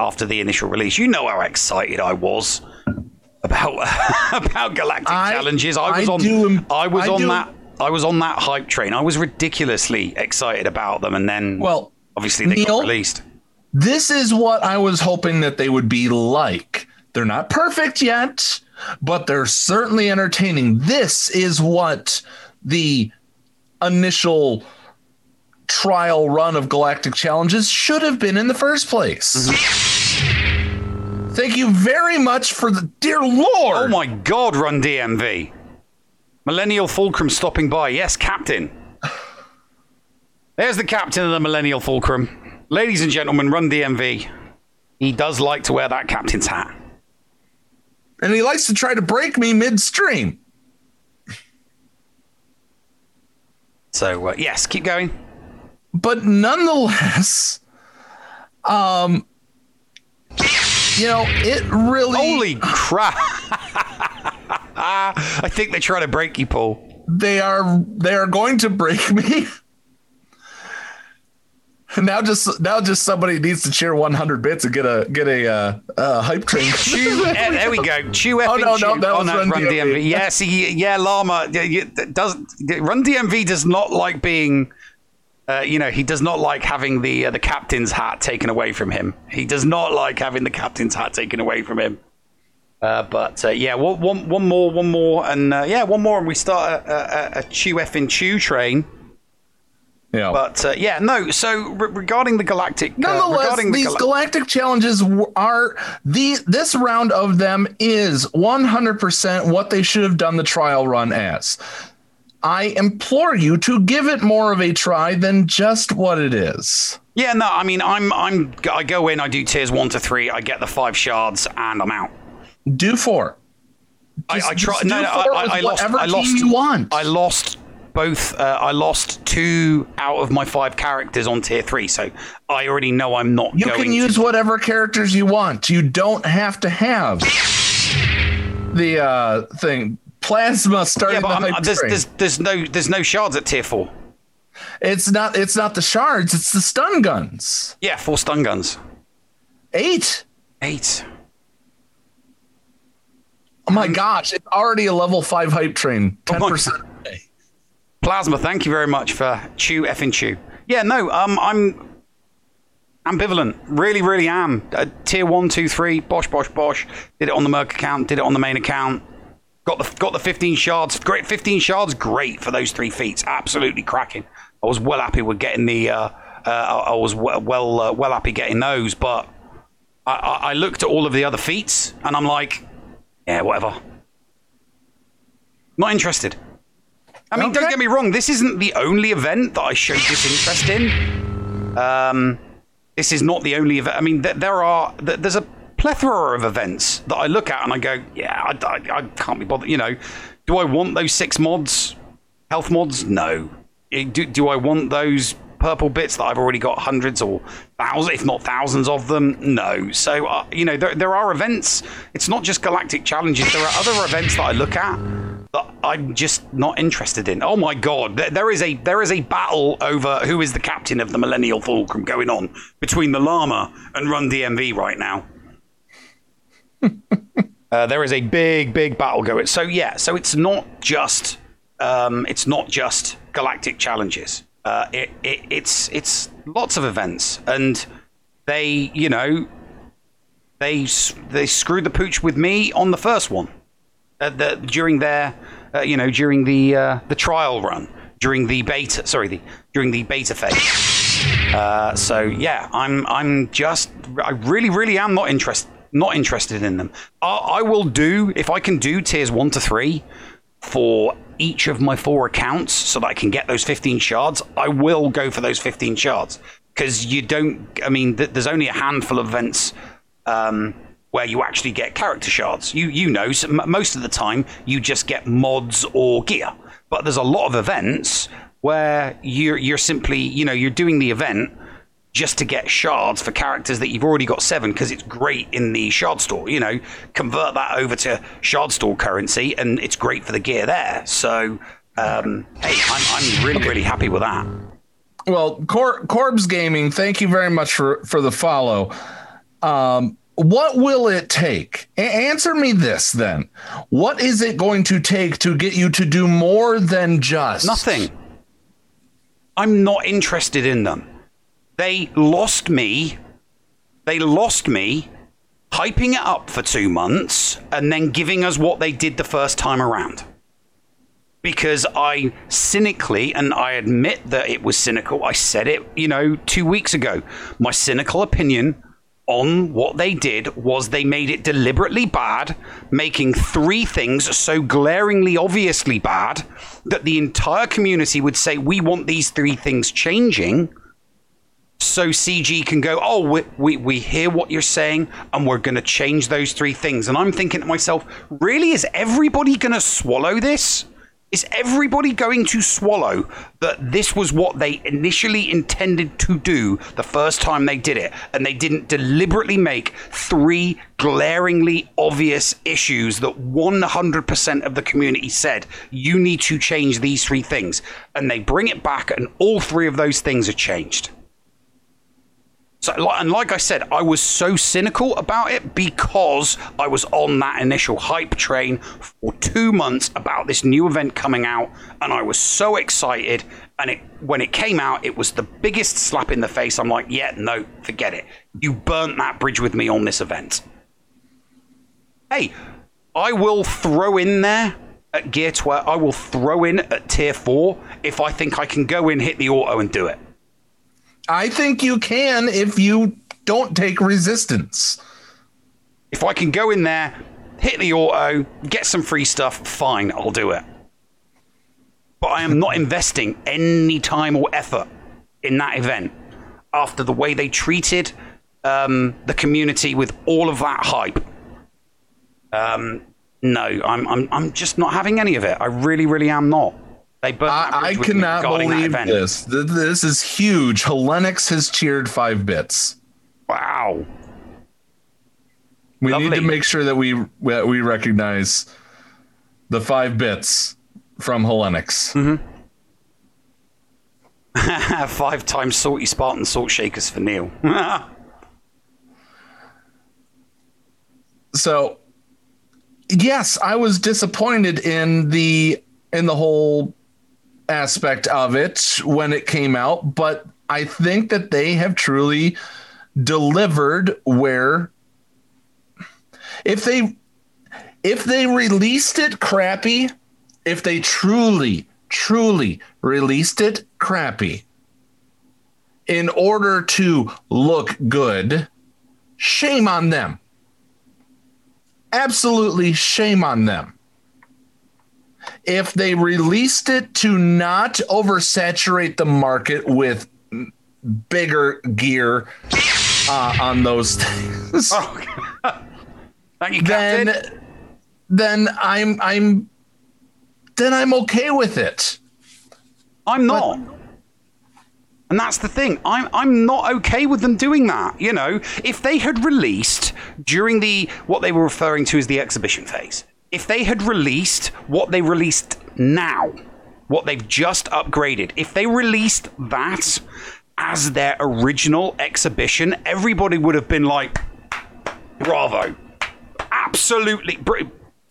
after the initial release. You know how excited I was about about galactic I, challenges. I was I on, do, I was I on do. that, I was on that hype train. I was ridiculously excited about them, and then, well, obviously they Neil, got released. This is what I was hoping that they would be like. They're not perfect yet, but they're certainly entertaining. This is what the initial trial run of Galactic Challenges should have been in the first place. Thank you very much for the... Dear Lord! Oh my God, Run D M V. Millennial Fulcrum stopping by. Yes, Captain. There's the Captain of the Millennial Fulcrum. Ladies and gentlemen, Run D M V. He does like to wear that captain's hat. And he likes to try to break me midstream. So, uh, yes, keep going. But nonetheless, um, you know, it really... Holy crap. I think they try to break you, Paul. They are, they are going to break me. Now just now just somebody needs to cheer one hundred bits and get a get a uh, uh, hype train. Chew, there, we there we go. Chew F. Oh no, no, that was Run, Run D M V. D M V. Yeah, see, yeah, Llama does. Run D M V does not like being, uh, you know, he does not like having the uh, the captain's hat taken away from him. He does not like having the captain's hat taken away from him. Uh, but uh, yeah, one one more, one more, and uh, yeah, one more, and we start a, a, a Chew F in Chew train. Yeah. But uh, yeah, no. So re- regarding the galactic, nonetheless, uh, regarding these the gal- galactic challenges are the this round of them is one hundred percent what they should have done the trial run as. I implore you to give it more of a try than just what it is. Yeah, no. I mean, I'm I'm I go in, I do tiers one to three, I get the five shards, and I'm out. Do four. Just, I, I try. No, no, I, I lost. I lost. You want. I lost. Both, uh, I lost two out of my five characters on tier three, so I already know I'm not you going to... You can use whatever characters you want. You don't have to have the uh, thing. Plasma starting yeah, the hype there's, train. There's, there's, no, there's no shards at tier four. It's not, it's not the shards, it's the stun guns. Yeah, four stun guns. Eight. Eight. Oh my um, gosh, it's already a level five hype train. ten percent. Oh Plasma, thank you very much for Chew F and Chew. Yeah, no, um, I'm ambivalent. Really, really am. Uh, tier one, two, three, bosh, bosh, bosh. Did it on the Merc account, did it on the main account. Got the got the fifteen shards. Great, fifteen shards, great for those three feats. Absolutely cracking. I was well happy with getting the. Uh, uh, I was well well, uh, well happy getting those, but I, I, I looked at all of the other feats and I'm like, yeah, whatever. Not interested. I mean, okay. Don't get me wrong. This isn't the only event that I showed disinterest in. Um, this is not the only event. I mean, th- there are th- there's a plethora of events that I look at and I go, yeah, I, I, I can't be bothered. You know, do I want those six mods, health mods? No. Do, do I want those purple bits that I've already got hundreds or thousands, if not thousands of them? No. So, uh, you know, there, there are events. It's not just Galactic Challenges. There are other events that I look at that I'm just not interested in. Oh my God, there is a there is a battle over who is the captain of the Millennial Fulcrum going on between the Llama and Run D M V right now. uh, there is a big, big battle going. So yeah, so it's not just um, it's not just Galactic Challenges. Uh, it, it it's it's lots of events, and they you know they they screwed the pooch with me on the first one. Uh, the, during their uh, you know, during the uh, the trial run, during the beta, sorry, the during the beta phase. Uh, so yeah, I'm I'm just I really really am not interested not interested in them. I, I will do if I can do tiers one to three for each of my four accounts so that I can get those fifteen shards. I will go for those fifteen shards because you don't. I mean, th- there's only a handful of events. Um, where you actually get character shards. You you know, so m- most of the time, you just get mods or gear. But there's a lot of events where you're, you're simply, you know, you're doing the event just to get shards for characters that you've already got seven because it's great in the shard store. You know, convert that over to shard store currency and it's great for the gear there. So, um, hey, I'm, I'm really, okay. really happy with that. Well, Cor- Corbs Gaming, thank you very much for, for the follow. Um, What will it take? A- answer me this then. What is it going to take to get you to do more than just nothing? I'm not interested in them. They lost me. They lost me hyping it up for two months and then giving us what they did the first time around. Because I cynically, and I admit that it was cynical. I said it, you know, two weeks ago. My cynical opinion on what they did was they made it deliberately bad, making three things so glaringly obviously bad that the entire community would say, we want these three things changing, so C G can go, oh, we we, we hear what you're saying and we're going to change those three things. And I'm thinking to myself, really, is everybody going to swallow this? Is everybody going to swallow that this was what they initially intended to do the first time they did it, and they didn't deliberately make three glaringly obvious issues that one hundred percent of the community said, you need to change these three things, and they bring it back and all three of those things are changed? So, and like I said, I was so cynical about it because I was on that initial hype train for two months about this new event coming out, and I was so excited. And it, when it came out, it was the biggest slap in the face. I'm like, yeah, no, forget it. You burnt that bridge with me on this event. Hey, I will throw in there at Gear twelve. I will throw in at Tier four if I think I can go in, hit the auto, and do it. I think you can if you don't take resistance. If I can go in there, hit the auto, get some free stuff, fine, I'll do it. But I am not investing any time or effort in that event after the way they treated um, the community with all of that hype. Um, no, I'm, I'm, I'm just not having any of it. I really, really am not. I, I cannot believe this. This is huge. Helenix has cheered five bits. Wow. We Lovely. need to make sure that we we recognize the five bits from Helenix. Mm-hmm. Five times salty Spartan salt shakers for Neil. So, yes, I was disappointed in the in the whole aspect of it when it came out, but I think that they have truly delivered where if they if they released it crappy, if they truly, truly released it crappy in order to look good, shame on them. Absolutely shame on them. If they released it to not oversaturate the market with bigger gear uh, on those things, oh, you, then then I'm I'm then I'm okay with it. I'm not, but, and that's the thing. I'm I'm not okay with them doing that. You know, if they had released during the what they were referring to as the exhibition phase. If they had released what they released now, what they've just upgraded, if they released that as their original exhibition, everybody would have been like, bravo. Absolutely. Br-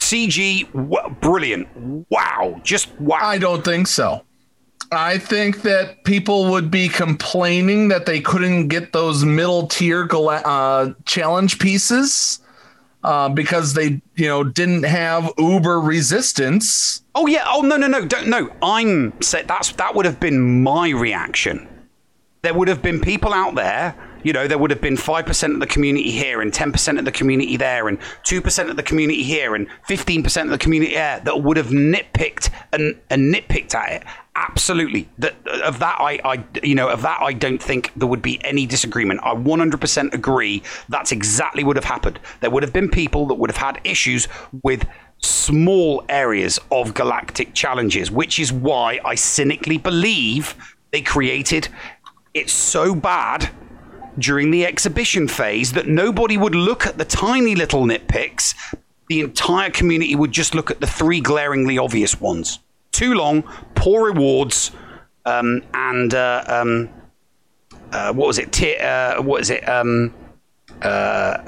C G, w- brilliant. Wow. Just wow. I don't think so. I think that people would be complaining that they couldn't get those middle tier uh, challenge pieces uh, because they, you know, didn't have Uber resistance. Oh yeah. Oh no, no, no. Don't no. I'm set. That's that would have been my reaction. There would have been people out there. You know, there would have been five percent of the community here and ten percent of the community there and two percent of the community here and fifteen percent of the community there that would have nitpicked and, and nitpicked at it. Absolutely. That, of that, I, I, you know, of that, I don't think there would be any disagreement. I one hundred percent agree. That's exactly what would have happened. There would have been people that would have had issues with small areas of galactic challenges, which is why I cynically believe they created it so bad during the exhibition phase that nobody would look at the tiny little nitpicks. The entire community would just look at the three glaringly obvious ones. Too long, poor rewards, um, and uh, um, uh, what was it? T- uh, what is it? Um, uh,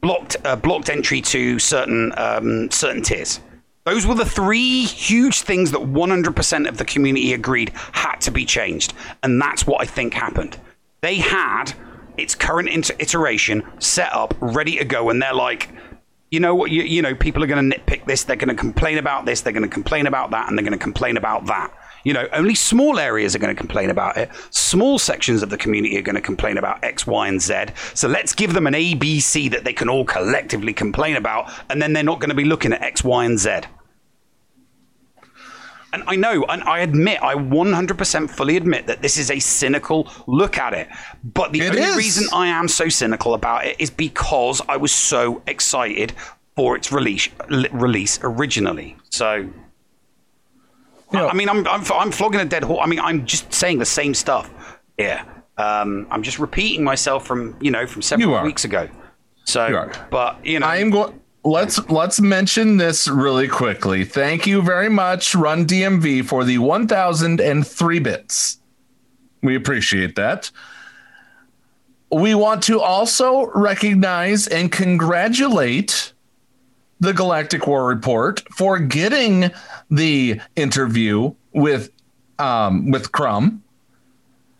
blocked uh, blocked entry to certain um, certain tiers. Those were the three huge things that one hundred percent of the community agreed had to be changed, and that's what I think happened. They had its current iteration set up, ready to go, and they're like, you know what, you, you know, people are going to nitpick this, they're going to complain about this, they're going to complain about that, and they're going to complain about that. You know, only small areas are going to complain about it. Small sections of the community are going to complain about X, Y, and Z. So let's give them an A, B, C that they can all collectively complain about, and then they're not going to be looking at X, Y, and Z. And I know, and I admit, I one hundred percent fully admit that this is a cynical look at it. But the it only is. reason I am so cynical about it is because I was so excited for its release release originally. So, yeah. I, I mean, I'm, I'm I'm flogging a dead horse. I mean, I'm just saying the same stuff. Yeah, um, I'm just repeating myself from you know from several weeks ago. So, you but you know, I am going. Let's let's mention this really quickly. Thank you very much, Run D M V, for the one thousand three bits. We appreciate that. We want to also recognize and congratulate the Galactic War Report for getting the interview with um, with Crumb.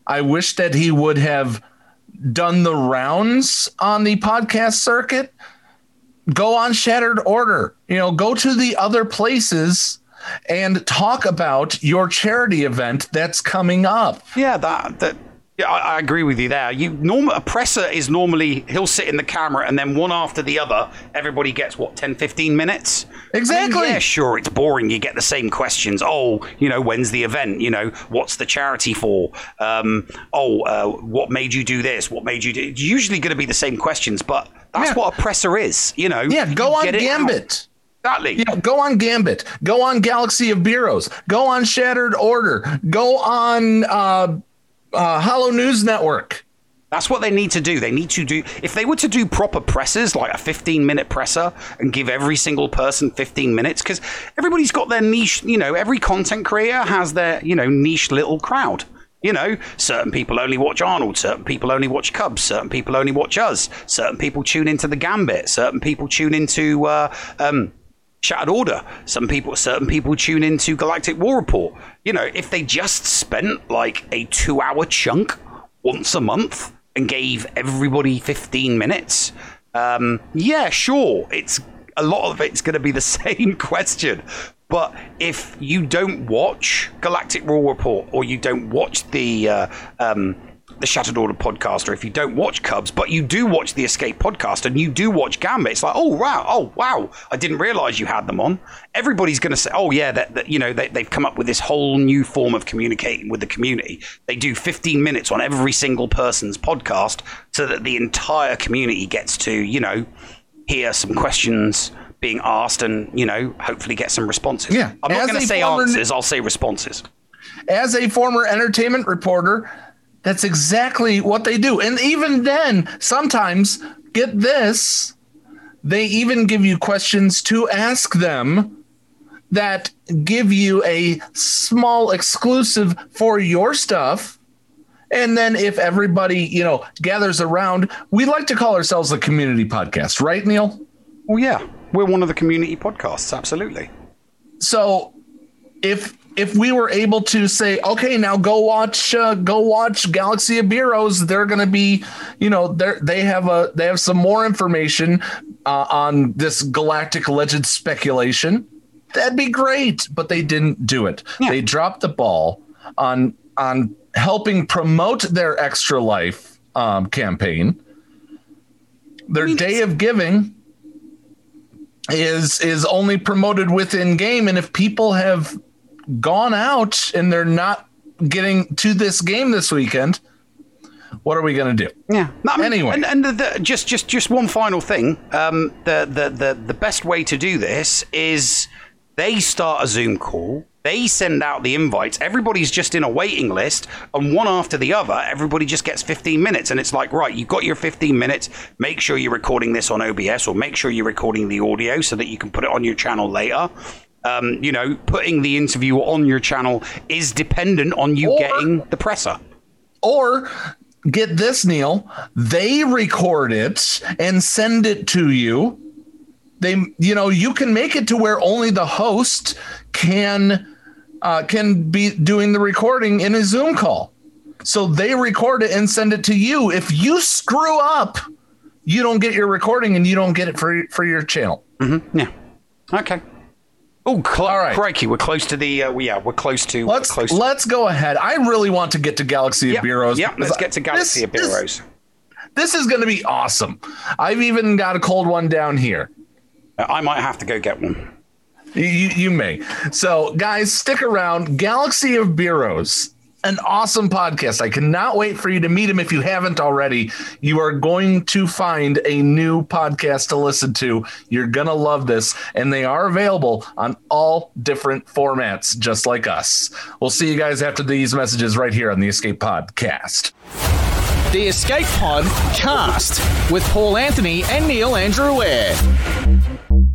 I wish that he would have done the rounds on the podcast circuit. Go on Shattered Order, you know, go to the other places and talk about your charity event that's coming up. Yeah, that, that yeah, I, I agree with you there. You normal a presser is normally he'll sit in the camera and then one after the other, everybody gets what, ten, fifteen minutes? Exactly. I mean, yeah, sure, it's boring. You get the same questions. Oh, you know, when's the event? You know, what's the charity for? Um, oh, uh, what made you do this? What made you do? It's usually going to be the same questions, but. That's yeah. what a presser is, you know. Yeah, go on Gambit. Exactly. You know, go on Gambit. Go on Galaxy of Bureaus. Go on Shattered Order. Go on uh, uh, Hollow News Network. That's what they need to do. They need to do... If they were to do proper presses, like a fifteen-minute presser, and give every single person fifteen minutes, because everybody's got their niche, you know, every content creator has their, you know, niche little crowd. You know, certain people only watch Arnold, certain people only watch Cubs, certain people only watch us, certain people tune into the Gambit, certain people tune into uh, um, Shattered Order, some people, certain people tune into Galactic War Report. You know, if they just spent like a two-hour chunk once a month and gave everybody fifteen minutes, um, yeah, sure, it's a lot of it's going to be the same question. But if you don't watch Galactic War Report or you don't watch the uh, um, the Shattered Order podcast, or if you don't watch Cubs, but you do watch the Escape podcast and you do watch Gambit, it's like, oh, wow, oh, wow, I didn't realize you had them on. Everybody's going to say, oh, yeah, that, that you know, they, they've come up with this whole new form of communicating with the community. They do fifteen minutes on every single person's podcast so that the entire community gets to, you know, hear some questions being asked and, you know, hopefully get some responses. Yeah. I'm not going to say former, answers. I'll say responses. As a former entertainment reporter, that's exactly what they do. And even then, sometimes, get this, they even give you questions to ask them that give you a small exclusive for your stuff. And then if everybody, you know, gathers around, we like to call ourselves a community podcast, right, Neil? Well, yeah. We're one of the community podcasts, absolutely. So, if if we were able to say, okay, now go watch, uh, go watch Galaxy of Bureaus, they're going to be, you know, they they have a they have some more information uh, on this galactic legend speculation, that'd be great. But they didn't do it. Yeah. They dropped the ball on on helping promote their Extra Life um, campaign. Their I mean, day of giving is is only promoted within game. And if people have gone out and they're not getting to this game this weekend, what are we going to do? Yeah. I mean, anyway, and, and the, the, just just just one final thing. Um, the, the the the best way to do this is they start a Zoom call. They send out the invites. Everybody's just in a waiting list, and one after the other, everybody just gets fifteen minutes. And it's like, right, you've got your fifteen minutes. Make sure you're recording this on O B S, or make sure you're recording the audio so that you can put it on your channel later. Um, you know, putting the interview on your channel is dependent on you or, getting the presser. Or get this, Neil, they record it and send it to you. They, you know, you can make it to where only the host can uh, can be doing the recording in a Zoom call. So they record it and send it to you. If you screw up, you don't get your recording and you don't get it for for your channel. Mm-hmm. Yeah. Okay. Oh, cl- all right. Crikey, we're close to the. Uh, yeah, we're close to. Let's close to- let's go ahead. I really want to get to Galaxy of yep, Bureaus. Yeah, let's get to Galaxy this, of Bureaus. This, this is going to be awesome. I've even got a cold one down here. I might have to go get one. You, you may. So, guys, stick around. Galaxy of Bureaus, an awesome podcast. I cannot wait for you to meet him if you haven't already. You are going to find a new podcast to listen to. You're going to love this. And they are available on all different formats, just like us. We'll see you guys after these messages right here on the Escape Podcast. The Escape Podcast with Paul Anthony and Neil Andrew Eyre.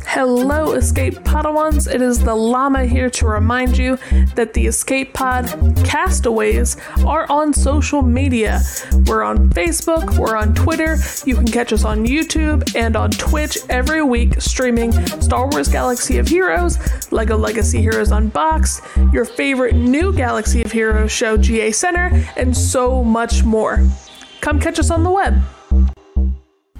Hello, Escape Podawans. It is the Llama here to remind you that the Escape Pod castaways are on social media. We're on Facebook, we're on Twitter, you can catch us on YouTube and on Twitch every week streaming Star Wars Galaxy of Heroes, LEGO Legacy Heroes Unboxed, your favorite new Galaxy of Heroes show, G A Center, and so much more. Come catch us on the web.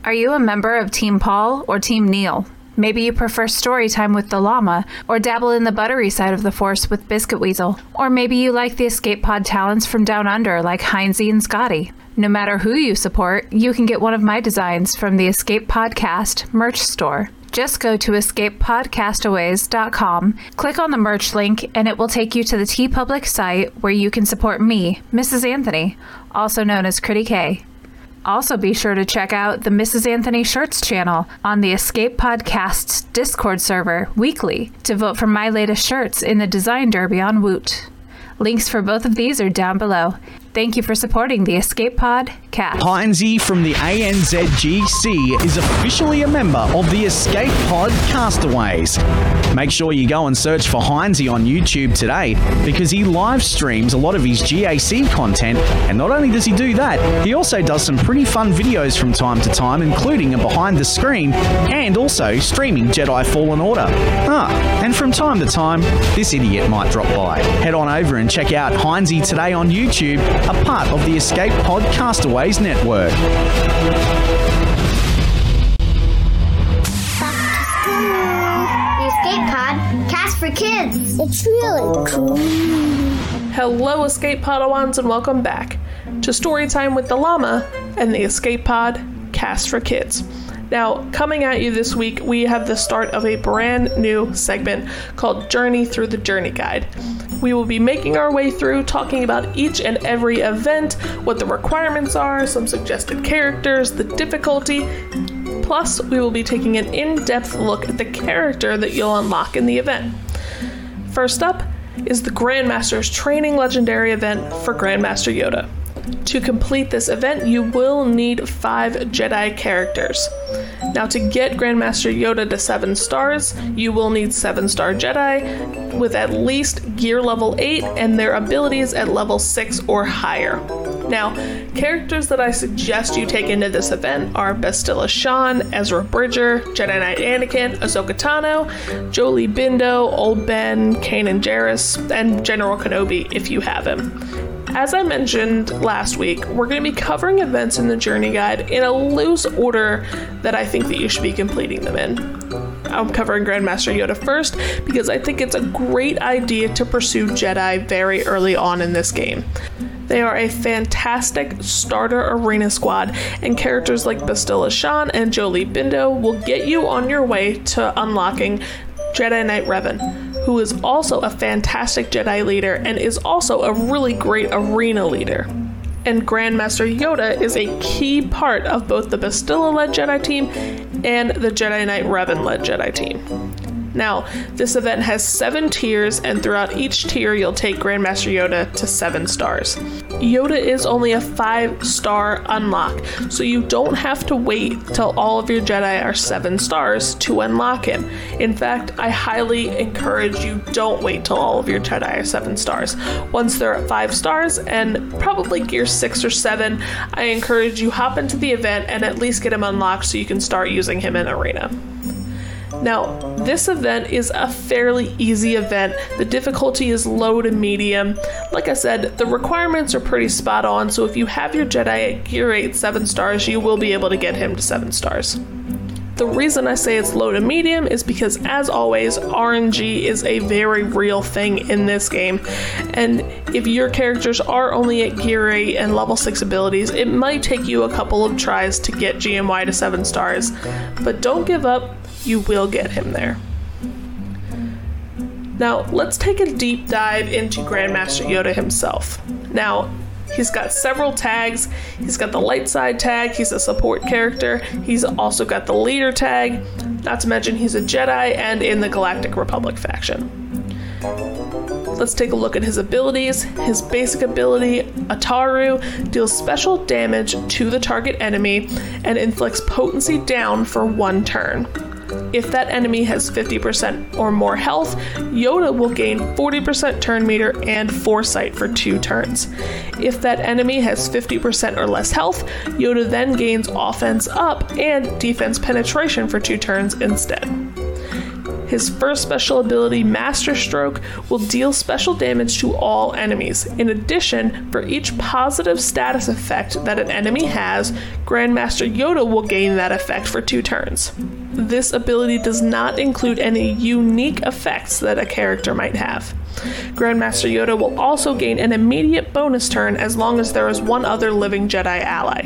Are you a member of Team Paul or Team Neil? Maybe you prefer story time with the llama, or dabble in the buttery side of the force with Biscuit Weasel. Or maybe you like the Escape Pod talents from down under, like Heinzie and Scotty. No matter who you support, you can get one of my designs from the Escape Podcast merch store. Just go to escape pod castaways dot com, click on the merch link, and it will take you to the TeePublic site where you can support me, Missus Anthony, also known as Critty K. Also be sure to check out the Missus Anthony Shirts channel on the Escape Podcast's Discord server weekly to vote for my latest shirts in the Design Derby on Woot. Links for both of these are down below. Thank you for supporting the Escape Podcast. Heinzie from the A N Z G C is officially a member of the Escape Pod Castaways. Make sure you go and search for Heinzie on YouTube today, because he live streams a lot of his G A C content, and not only does he do that, he also does some pretty fun videos from time to time, including a behind the screen and also streaming Jedi Fallen Order. Ah, and from time to time, this idiot might drop by. Head on over and check out Heinzie today on YouTube, a part of the Escape Pod Castaways Network. Escape Pod, cast for kids. It's really cool. Hello, Escape Podawans, and welcome back to Storytime with the Llama and the Escape Pod, cast for kids. Now, coming at you this week, we have the start of a brand new segment called Journey Through the Journey Guide. We will be making our way through, talking about each and every event, what the requirements are, some suggested characters, the difficulty. Plus, we will be taking an in-depth look at the character that you'll unlock in the event. First up is the Grandmaster's Training Legendary event for Grandmaster Yoda. To complete this event, you will need five Jedi characters. Now, to get Grandmaster Yoda to seven stars, you will need seven star Jedi with at least gear level eight and their abilities at level six or higher. Now, characters that I suggest you take into this event are Bastila Shan, Ezra Bridger, Jedi Knight Anakin, Ahsoka Tano, Jolie Bindo, Old Ben, Kanan Jarrus, and General Kenobi if you have him. As I mentioned last week, we're going to be covering events in the Journey Guide in a loose order that I think that you should be completing them in. I'm covering Grandmaster Yoda first because I think it's a great idea to pursue Jedi very early on in this game. They are a fantastic starter arena squad, and characters like Bastilla Shan and Jolie Bindo will get you on your way to unlocking Jedi Knight Revan, who is also a fantastic Jedi leader and is also a really great arena leader. And Grandmaster Yoda is a key part of both the Bastilla-led Jedi team and the Jedi Knight Revan-led Jedi team. Now, this event has seven tiers, and throughout each tier, you'll take Grandmaster Yoda to seven stars. Yoda is only a five-star unlock, so you don't have to wait till all of your Jedi are seven stars to unlock him. In fact, I highly encourage you don't wait till all of your Jedi are seven stars. Once they're at five stars, and probably gear six or seven, I encourage you hop into the event and at least get him unlocked so you can start using him in Arena. Now, this event is a fairly easy event. The difficulty is low to medium. Like I said, the requirements are pretty spot on, so if you have your Jedi at gear eight seven stars, you will be able to get him to seven stars. The reason I say it's low to medium is because, as always, R N G is a very real thing in this game, and if your characters are only at gear eight and level six abilities, it might take you a couple of tries to get G M Y to seven stars, but don't give up. You will get him there. Now, let's take a deep dive into Grandmaster Yoda himself. Now, he's got several tags. He's got the light side tag. He's a support character. He's also got the leader tag. Not to mention, he's a Jedi and in the Galactic Republic faction. Let's take a look at his abilities. His basic ability, Ataru, deals special damage to the target enemy and inflicts potency down for one turn. If that enemy has fifty percent or more health, Yoda will gain forty percent turn meter and foresight for two turns. If that enemy has fifty percent or less health, Yoda then gains offense up and defense penetration for two turns instead. His first special ability, Master Stroke, will deal special damage to all enemies. In addition, for each positive status effect that an enemy has, Grandmaster Yoda will gain that effect for two turns. This ability does not include any unique effects that a character might have. Grandmaster Yoda will also gain an immediate bonus turn as long as there is one other living Jedi ally.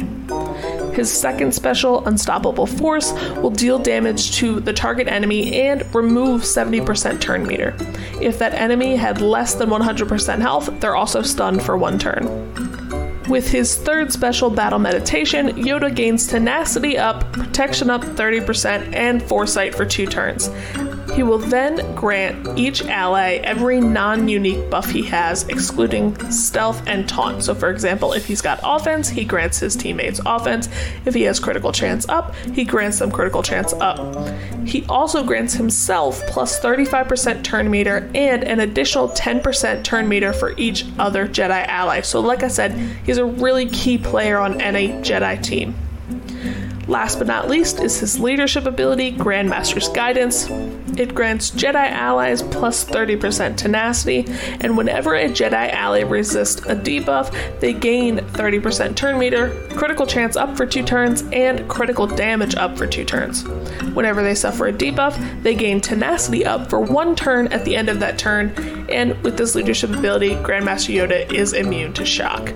His second special, Unstoppable Force, will deal damage to the target enemy and remove seventy percent turn meter. If that enemy had less than one hundred percent health, they're also stunned for one turn. With his third special, Battle Meditation, Yoda gains Tenacity up, Protection up thirty percent, and Foresight for two turns. He will then grant each ally every non-unique buff he has, excluding Stealth and Taunt. So for example, if he's got offense, he grants his teammates offense. If he has Critical Chance up, he grants them Critical Chance up. He also grants himself plus thirty-five percent turn meter and an additional ten percent turn meter for each other Jedi ally. So like I said, he's a really key player on any Jedi team. Last but not least is his leadership ability, Grandmaster's Guidance. It grants Jedi allies plus thirty percent tenacity, and whenever a Jedi ally resists a debuff, they gain thirty percent turn meter, critical chance up for two turns, and critical damage up for two turns. Whenever they suffer a debuff, they gain tenacity up for one turn at the end of that turn, and with this leadership ability, Grandmaster Yoda is immune to shock.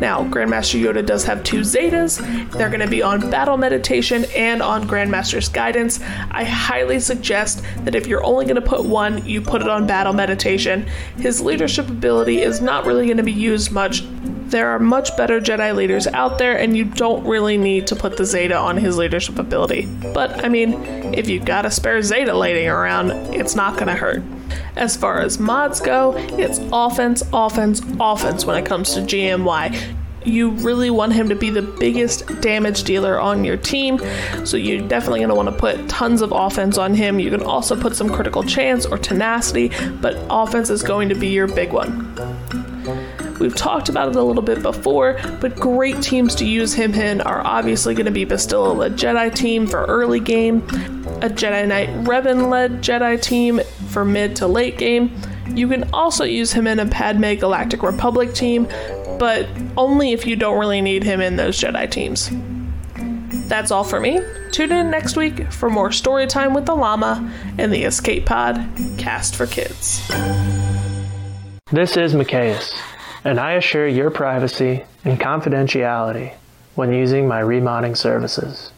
Now, Grandmaster Yoda does have two Zetas. They're going to be on Battle Meditation and on Grandmaster's Guidance. I highly suggest that if you're only going to put one, you put it on Battle Meditation. His leadership ability is not really going to be used much. There are much better Jedi leaders out there, and you don't really need to put the Zeta on his leadership ability. But, I mean, if you've got a spare Zeta laying around, it's not going to hurt. As far as mods go, it's offense, offense, offense when it comes to G M Y. You really want him to be the biggest damage dealer on your team, so you're definitely going to want to put tons of offense on him. You can also put some critical chance or tenacity, but offense is going to be your big one. We've talked about it a little bit before, but great teams to use him in are obviously going to be Bastilla-led Jedi team for early game, a Jedi Knight Revan-led Jedi team for mid to late game. You can also use him in a Padme Galactic Republic team, but only if you don't really need him in those Jedi teams. That's all for me. Tune in next week for more story time with the llama and the Escape Pod Cast for Kids. This is Micaeus, and I assure your privacy and confidentiality when using my remodding services.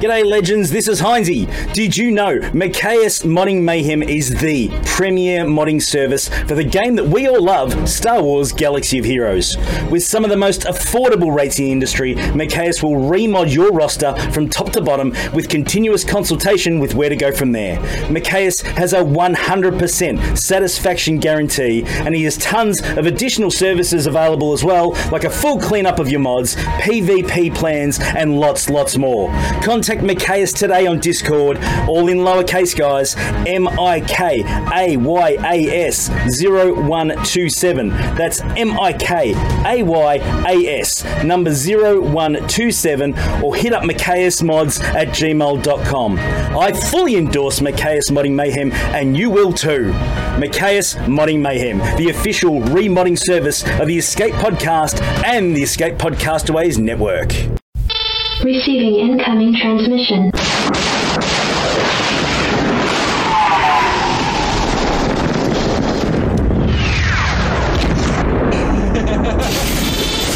G'day legends, this is Heinzie. Did you know Micaeus Modding Mayhem is the premier modding service for the game that we all love, Star Wars Galaxy of Heroes. With some of the most affordable rates in the industry, Micaeus will remod your roster from top to bottom with continuous consultation with where to go from there. Micaeus has a one hundred percent satisfaction guarantee, and he has tons of additional services available as well, like a full cleanup of your mods, PvP plans, and lots, lots more. Contact Contact Micaeus today on Discord, all in lowercase guys, M I K A Y A S zero one two seven. That's M I K A Y A S number zero one two seven, or hit up micaeusmods at gmail dot com. I fully endorse Micaeus Modding Mayhem, and you will too. Micaeus Modding Mayhem, the official remodding service of the Escape Podcast and the Escape Podcastaways Network. Receiving incoming transmission.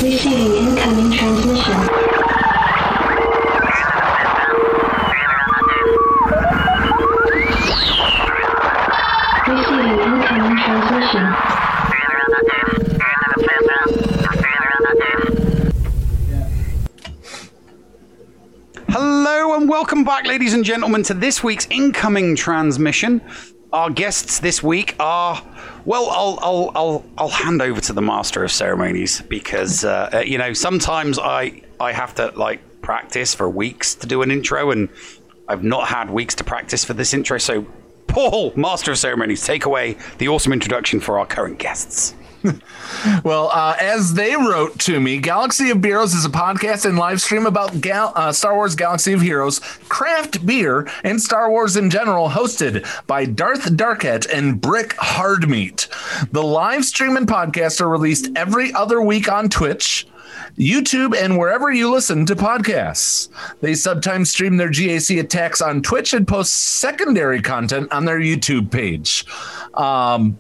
Receiving incoming transmission. Welcome back, ladies and gentlemen, to this week's incoming transmission. Our guests this week are, well, I'll I'll I'll, I'll hand over to the master of ceremonies because uh, you know sometimes I I have to like practice for weeks to do an intro, and I've not had weeks to practice for this intro. So, Paul, master of ceremonies, take away the awesome introduction for our current guests. Well, uh, as they wrote to me, Galaxy of Heroes is a podcast and live stream about Gal- uh, Star Wars Galaxy of Heroes, craft beer, and Star Wars in general, hosted by Darth Darkette and Brick Hardmeat. The live stream and podcast are released every other week on Twitch, YouTube, and wherever you listen to podcasts. They sometimes stream their G A C attacks on Twitch and post secondary content on their YouTube page. Um...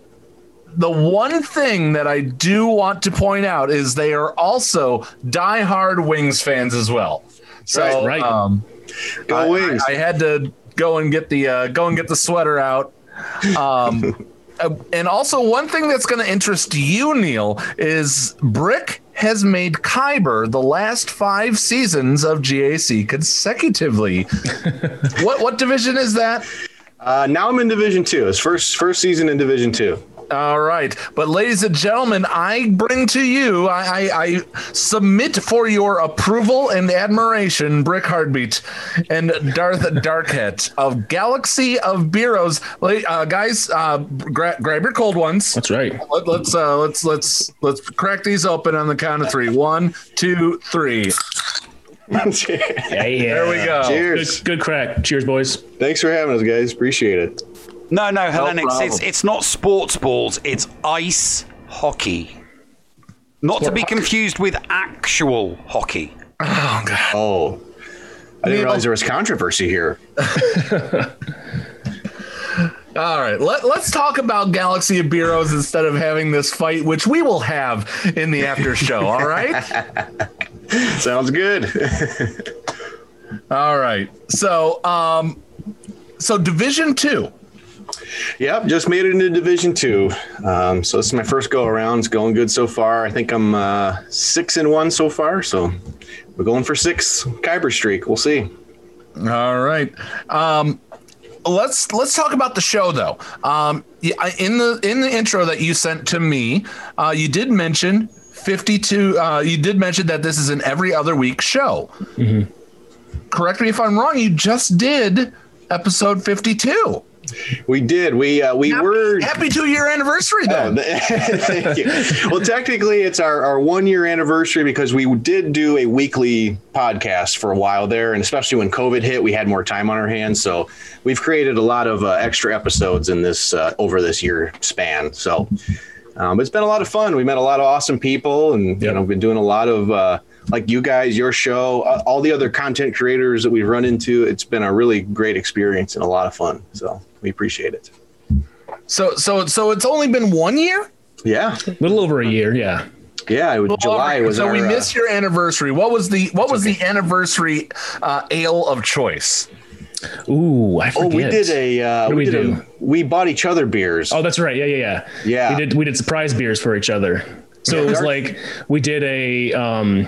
The one thing that I do want to point out is they are also diehard Wings fans as well. So right, right. Um, Go I, Wings. I, I had to go and get the uh, go and get the sweater out. Um, uh, and also, one thing that's going to interest you, Neil, is Brick has made Kyber the last five seasons of G A C consecutively. What what division is that? Uh, now I'm in Division Two. It's first first season in Division Two. All right. But ladies and gentlemen, I bring to you, I, I, I submit for your approval and admiration, Brick Hardbeat and Darth Darkette of Galaxy of Heroes. Uh, guys, uh, gra- grab your cold ones. That's right. Let, let's uh, let's let's let's crack these open on the count of three. One, two, three. Cheers. Yeah, yeah. There we go. Cheers. Good, good crack. Cheers, boys. Thanks for having us, guys. Appreciate it. No, no, Hellenics, no it's it's not sports balls, it's ice hockey. Not sport to be hockey. Confused with actual hockey. Oh, God. Oh. I didn't realize there was controversy here. All right, let, let's talk about Galaxy of Heroes instead of having this fight, which we will have in the after show, all right? Sounds good. All right, so, um, so Division two. Yep, just made it into Division Two. Um, so this is my first go around. It's going good so far. I think I'm uh, six and one so far. So we're going for six Kyber streak. We'll see. All right. Um, let's let's talk about the show though. Um, in the in the intro that you sent to me, uh, you did mention fifty-two. Uh, you did mention that this is an every other week show. Mm-hmm. Correct me if I'm wrong. You just did episode fifty-two. We did. We uh, we happy, were happy two year anniversary though. Oh, thank you. Well, technically, it's our, our one year anniversary because we did do a weekly podcast for a while there, and especially when COVID hit, we had more time on our hands. So we've created a lot of uh, extra episodes in this uh, over this year span. So Um, it's been a lot of fun. We met a lot of awesome people, and yeah. you know, been doing a lot of uh, like you guys, your show, uh, all the other content creators that we've run into. It's been a really great experience and a lot of fun. So we appreciate it. So, so, so it's only been one year. Yeah, a little over a year. Yeah, yeah. It was well, July was. So our, we missed uh, your anniversary. What was the what was okay. the anniversary uh, ale of choice? Ooh, I forget. Oh, we did a. Uh, what we did we, do? A, we bought each other beers. Oh, that's right. Yeah, yeah, yeah. Yeah. We did. We did surprise beers for each other. So it was like we did a um,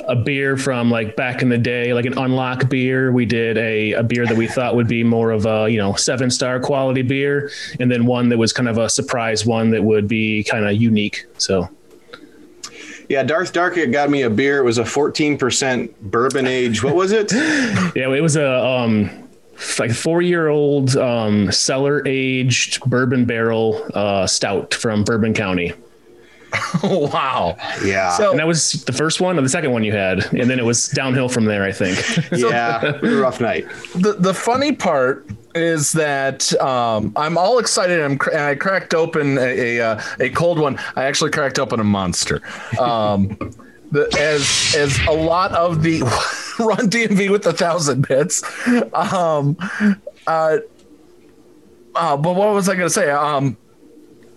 a beer from like back in the day, like an unlock beer. We did a, a beer that we thought would be more of a, you know, seven star quality beer, and then one that was kind of a surprise one that would be kind of unique. So. Yeah, Darth Darka got me a beer. It was a fourteen percent bourbon age. What was it? yeah, it was a um, like four-year-old um, cellar-aged bourbon barrel uh, stout from Bourbon County. Oh, wow. Yeah. So, and that was the first one or the second one you had. And then it was downhill from there, I think. yeah, so, rough night. The, the funny part is that um, I'm all excited. I'm cr- and I cracked open a, a, a cold one. I actually cracked open a monster. Um, the, as, as a lot of the Run D M V with a thousand bits. Um, uh, uh, but what was I going to say? Um,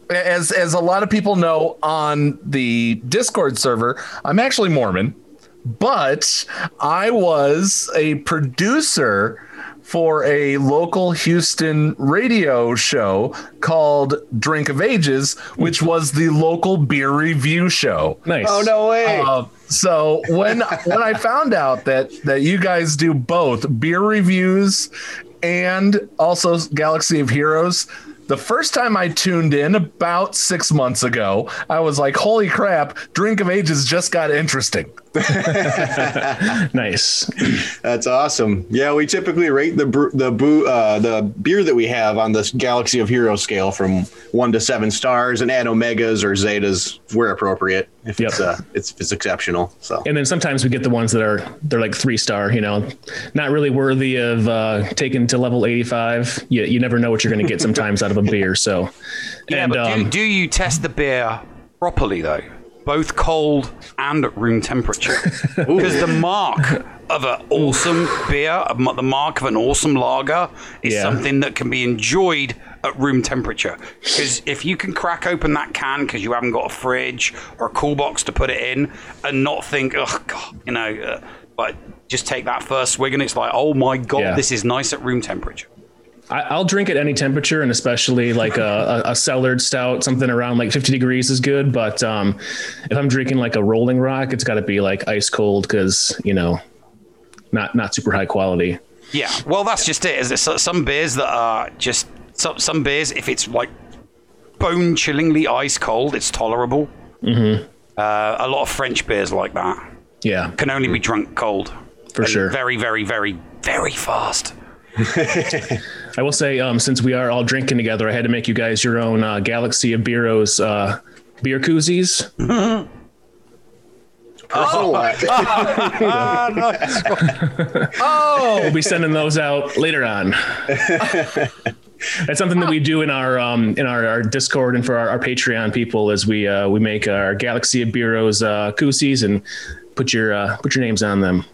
As as a lot of people know on the Discord server, I'm actually Mormon, but I was a producer for a local Houston radio show called Drink of Ages, which was the local beer review show. Nice. Oh, no way. Uh, so when when I found out that that you guys do both beer reviews and also Galaxy of Heroes, the first time I tuned in about six months ago, I was like, holy crap, Drink of Ages just got interesting. Nice. That's awesome. Yeah, we typically rate the the boo, uh, the beer that we have on this Galaxy of Heroes scale from one to seven stars and add omegas or zetas where appropriate if yep. it's, uh, it's it's exceptional. So, and then sometimes we get the ones that are they're like three star, you know, not really worthy of uh, taking to level eighty-five. You you never know what you're going to get sometimes out of a beer. So, yeah, and, but do, um, do you test the beer properly though? Both cold and at room temperature, because the mark of an awesome beer, the mark of an awesome lager, is yeah. something that can be enjoyed at room temperature. Because if you can crack open that can because you haven't got a fridge or a cool box to put it in, and not think, oh god, you know, uh, but just take that first swig and it's like, oh my god, yeah. this is nice at room temperature. I'll drink at any temperature, and especially like a, a, a cellared stout, something around like fifty degrees is good. But um, if I'm drinking like a Rolling Rock, it's got to be like ice cold because, you know, not not super high quality. Yeah, well, that's just it. Is it some beers that are just some, some beers, if it's like bone chillingly ice cold, it's tolerable. Mm-hmm. Uh, a lot of French beers like that. Yeah. Can only be drunk cold. For sure. Very, very, very, very fast. I will say, um, since we are all drinking together, I had to make you guys your own uh, Galaxy of Beeros uh, beer koozies. Personal oh, oh, nice. oh, we'll be sending those out later on. That's something that we do in our um, in our, our Discord and for our, our Patreon people, is we uh, we make our Galaxy of Beeros uh, koozies and put your uh, put your names on them.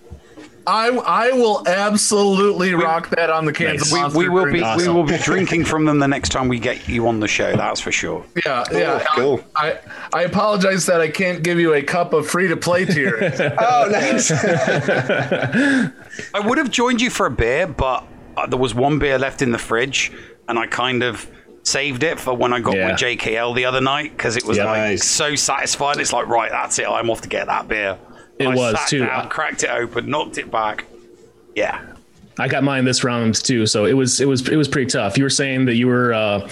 I I will absolutely we, rock that on the cans. Nice. We, we will be awesome. we will be drinking from them the next time we get you on the show. That's for sure. Yeah, cool, yeah. Cool. I I apologize that I can't give you a cup of free to play tier. Oh, nice. I would have joined you for a beer, but there was one beer left in the fridge, and I kind of saved it for when I got yeah. my J K L the other night because it was yeah, like nice. so satisfying. It's like, right, that's it. I'm off to get that beer. It I was sat too. Down, I cracked it open, knocked it back. Yeah, I got mine this round too. So it was it was it was pretty tough. You were saying that you were uh,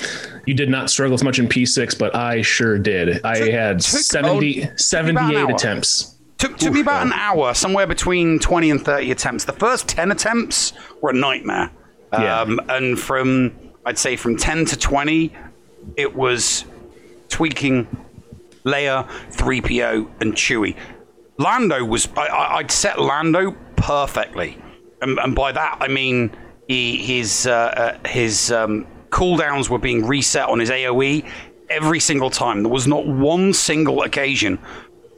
you did not struggle as much in P six, but I sure did. I took, had took seventy old, seventy-eight attempts. Took took Ooh, me about God. an hour, somewhere between twenty and thirty attempts. The first ten attempts were a nightmare. Yeah. Um, and from I'd say from ten to twenty, it was tweaking layer, three P O, and Chewy. Lando was, I, I'd set Lando perfectly. And, and by that, I mean, he, his uh, uh, his um, cooldowns were being reset on his A O E every single time. There was not one single occasion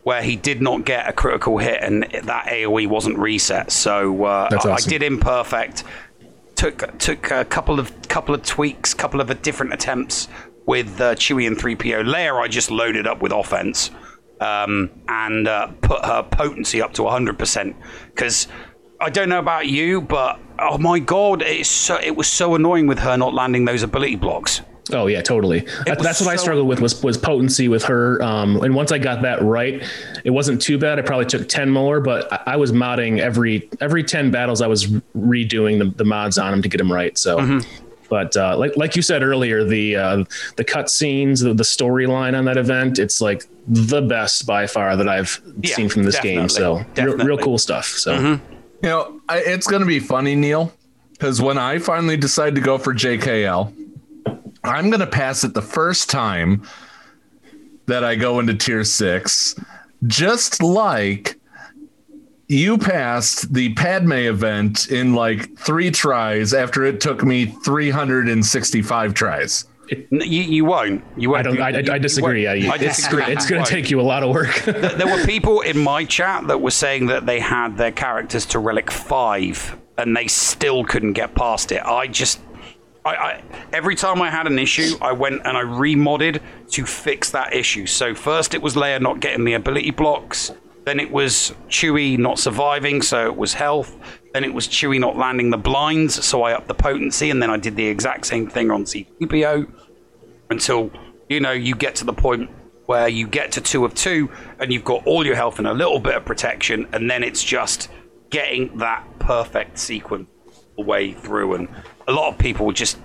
where he did not get a critical hit and that A O E wasn't reset. So uh, That's awesome. I did him perfect. Took took a couple of couple of tweaks, couple of different attempts with uh, Chewie and three P O. Leia, I just loaded up with offense um, and uh, put her potency up to one hundred percent. Because I don't know about you, but oh my god, it's so, it was so annoying with her not landing those ability blocks. Oh yeah, totally. That, that's what so I struggled with was was potency with her. Um, and once I got that right, it wasn't too bad. I probably took ten more, but I, I was modding every every ten battles. I was redoing the, the mods on them to get them right. So, mm-hmm. but uh, like like you said earlier, the uh, the cutscenes, the, the storyline on that event, it's like the best by far that I've yeah, seen from this definitely, game. So real, real cool stuff. So, mm-hmm. you know, I, it's gonna be funny, Neil, because when I finally decide to go for J K L. I'm going to pass it the first time that I go into tier six, just like you passed the Padme event in like three tries after it took me three hundred sixty-five tries. It, you, you won't. You won't. I, don't, I, you, I disagree. You yeah, I disagree. It's, it's going to take you a lot of work. There were people in my chat that were saying that they had their characters to Relic five and they still couldn't get past it. I just... I, I, every time I had an issue, I went and I remodded to fix that issue. So first it was Leia not getting the ability blocks. Then it was Chewie not surviving, so it was health. Then it was Chewie not landing the blinds, so I upped the potency. And then I did the exact same thing on C three P O until, you know, you get to the point where you get to two of two and you've got all your health and a little bit of protection. And then it's just getting that perfect sequence the way through. And a lot of people just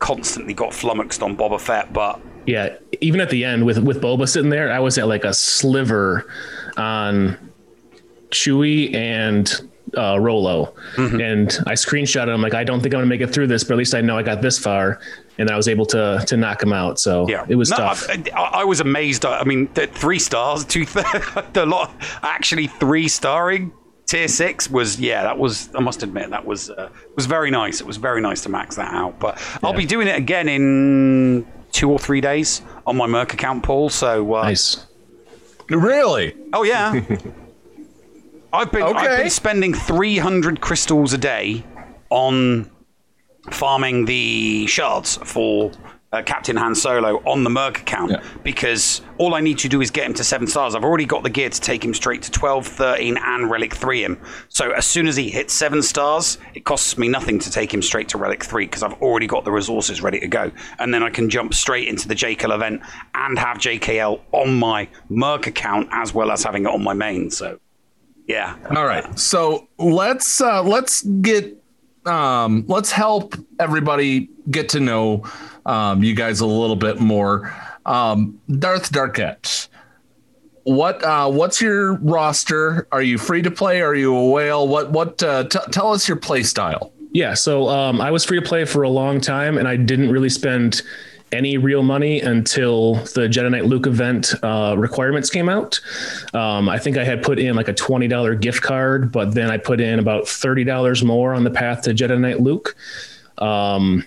constantly got flummoxed on Boba Fett, but yeah, even at the end with with Boba sitting there, I was at like a sliver on Chewie and uh, Rolo, mm-hmm. and I screenshotted. I'm like, I don't think I'm gonna make it through this, but at least I know I got this far, and I was able to to knock him out. So yeah. it was no, tough. I, I was amazed. I mean, three stars, two, th- a lot actually three starring. Tier six was, yeah, that was, I must admit, that was uh, was very nice. It was very nice to max that out. But yeah. I'll be doing it again in two or three days on my Merc account, Paul. So uh, nice. Really? Oh, yeah. I've been okay. I've been spending three hundred crystals a day on farming the shards for uh, Captain Han Solo on the Merc account yeah. because all I need to do is get him to seven stars. I've already got the gear to take him straight to twelve, thirteen, and Relic three him. So as soon as he hits seven stars, it costs me nothing to take him straight to Relic three because I've already got the resources ready to go. And then I can jump straight into the J K L event and have J K L on my Merc account as well as having it on my main. So, yeah. All right. So let's uh, let's get um, let's help everybody get to know um, you guys a little bit more. Um, Darth Darkette, what uh, what's your roster? Are you free to play? Are you a whale? What what? Uh, t- tell us your play style. Yeah, so um, I was free to play for a long time, and I didn't really spend any real money until the Jedi Knight Luke event uh, requirements came out. Um, I think I had put in like a twenty dollars gift card, but then I put in about thirty dollars more on the path to Jedi Knight Luke. Um,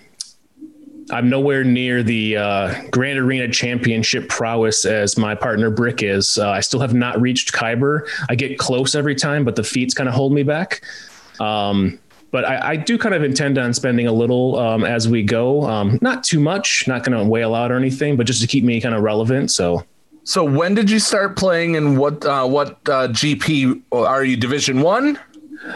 I'm nowhere near the uh, Grand Arena Championship prowess as my partner Brick is. Uh, I still have not reached Kyber. I get close every time, but the feats kind of hold me back. Um, but I, I do kind of intend on spending a little um, as we go. Um, not too much, not going to wail out or anything, but just to keep me kind of relevant. So, so when did you start playing, and what uh, what uh, G P are you? Division One?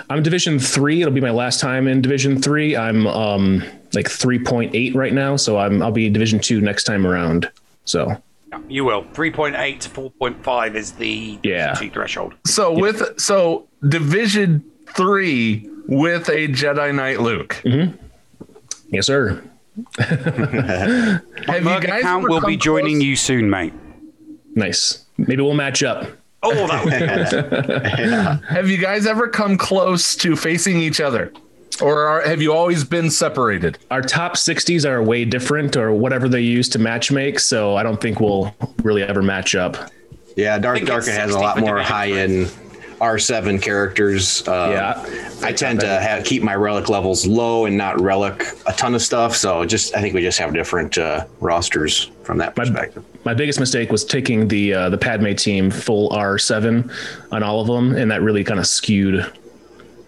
I'm Division Three. It'll be my last time in Division Three. I'm um, like three point eight right now, so I'm I'll be Division Two next time around. So you will three point eight to four point five is the yeah threshold. So yeah. with so Division Three with a Jedi Knight Luke. Mm-hmm. Yes, sir. My Merc account will be joining close? You soon, mate. Nice. Maybe we'll match up. Oh, that would be yeah. Have you guys ever come close to facing each other, or are, have you always been separated? Our top sixties are way different, or whatever they use to matchmake. So I don't think we'll really ever match up. Yeah, Dark Darker has a lot more high end R seven characters. Um, yeah, I tend to have, keep my relic levels low and not relic a ton of stuff. So just I think we just have different uh, rosters from that perspective. My, my biggest mistake was taking the uh, the Padme team full R seven on all of them, and that really kind of skewed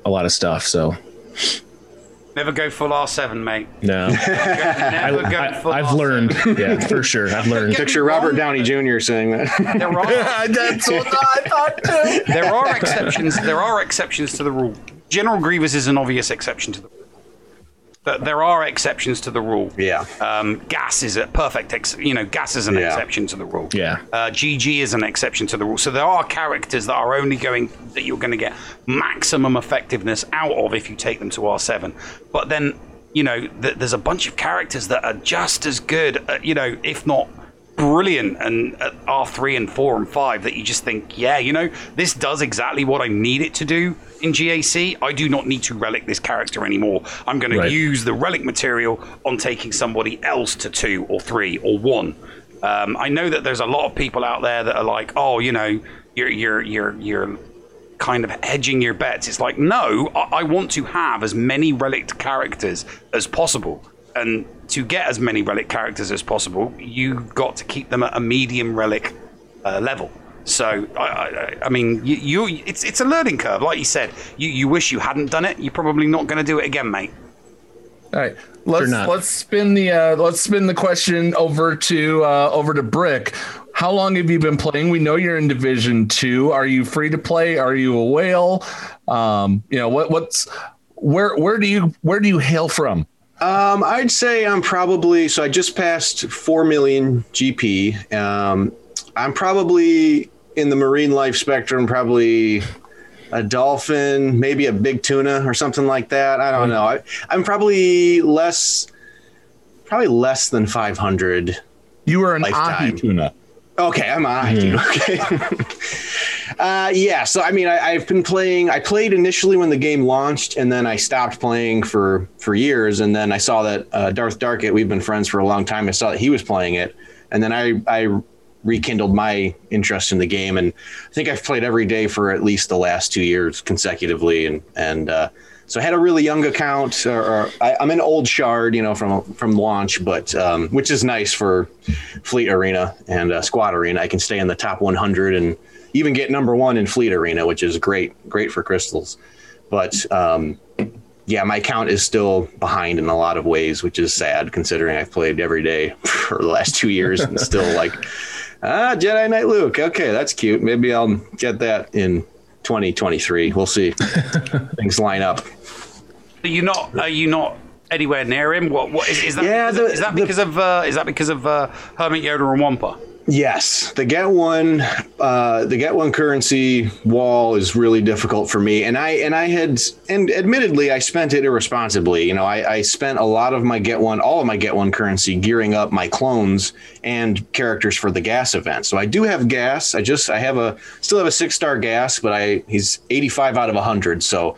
a lot of stuff. So. Never go full R seven, mate. No. Never go, never I, go I, full I've R seven. Learned. Yeah, for sure. I've learned. Picture Robert Downey Junior saying that. There are, that's what I thought too. There are exceptions. There are exceptions to the rule. General Grievous is an obvious exception to the rule. But there are exceptions to the rule. Yeah. Um, Gas is a perfect ex- you know, Gas is an yeah. exception to the rule. Yeah. Uh, G G is an exception to the rule. So there are characters that are only going that you're going to get maximum effectiveness out of if you take them to R seven. But then, you know, th- there's a bunch of characters that are just as good, at, you know, if not brilliant, and at R three and four and five that you just think, yeah, you know, this does exactly what I need it to do. In G A C, I do not need to relic this character anymore. I'm going right. to use the relic material on taking somebody else to two or three or one. Um, I know that there's a lot of people out there that are like, oh, you know, you're you're you're you're kind of hedging your bets. It's like, no, I, I want to have as many relic characters as possible. And to get as many relic characters as possible, you've got to keep them at a medium relic uh, level. So, I, I, I mean, you, you, it's it's a learning curve. Like you said, you, you wish you hadn't done it. You're probably not going to do it again, mate. All right, let's let's spin the uh, let's spin the question over to uh, over to Brick. How long have you been playing? We know you're in Division Two. Are you free to play? Are you a whale? Um, you know what what's where where do you where do you hail from? Um, I'd say I'm probably so. I just passed four million G P. Um, I'm probably in the marine life spectrum, probably a dolphin, maybe a big tuna or something like that. I don't know. I, I'm probably less, probably less than five hundred. You were an ahi tuna. Okay, I'm an ahi tuna. Mm. Okay. uh, yeah. So, I mean, I, I've been playing, I played initially when the game launched, and then I stopped playing for, for years. And then I saw that uh, Darth Darkit, we've been friends for a long time. I saw that he was playing it. And then I, I, rekindled my interest in the game, and I think I've played every day for at least the last two years consecutively, and and uh so I had a really young account, or, or I, I'm an old shard, you know, from from launch, but um which is nice for Fleet Arena and uh, Squad Arena. I can stay in the top one hundred and even get number one in Fleet Arena, which is great great for crystals. But um yeah, my account is still behind in a lot of ways, which is sad considering I've played every day for the last two years and still like ah, Jedi Knight Luke. Okay, that's cute. Maybe I'll get that in twenty twenty-three. We'll see. Things line up. Are you not? Are you not anywhere near him? What? What is, is that? Yeah, the, is that because the, of? Uh, is that because of uh, Hermit Yoda and Wampa? Yes, the get one, uh, the get one currency wall is really difficult for me, and I and I had and admittedly I spent it irresponsibly. You know, I, I spent a lot of my get one, all of my get one currency, gearing up my clones and characters for the gas event. So I do have gas. I just I have a still have a six star gas, but I he's eighty-five out of a hundred. So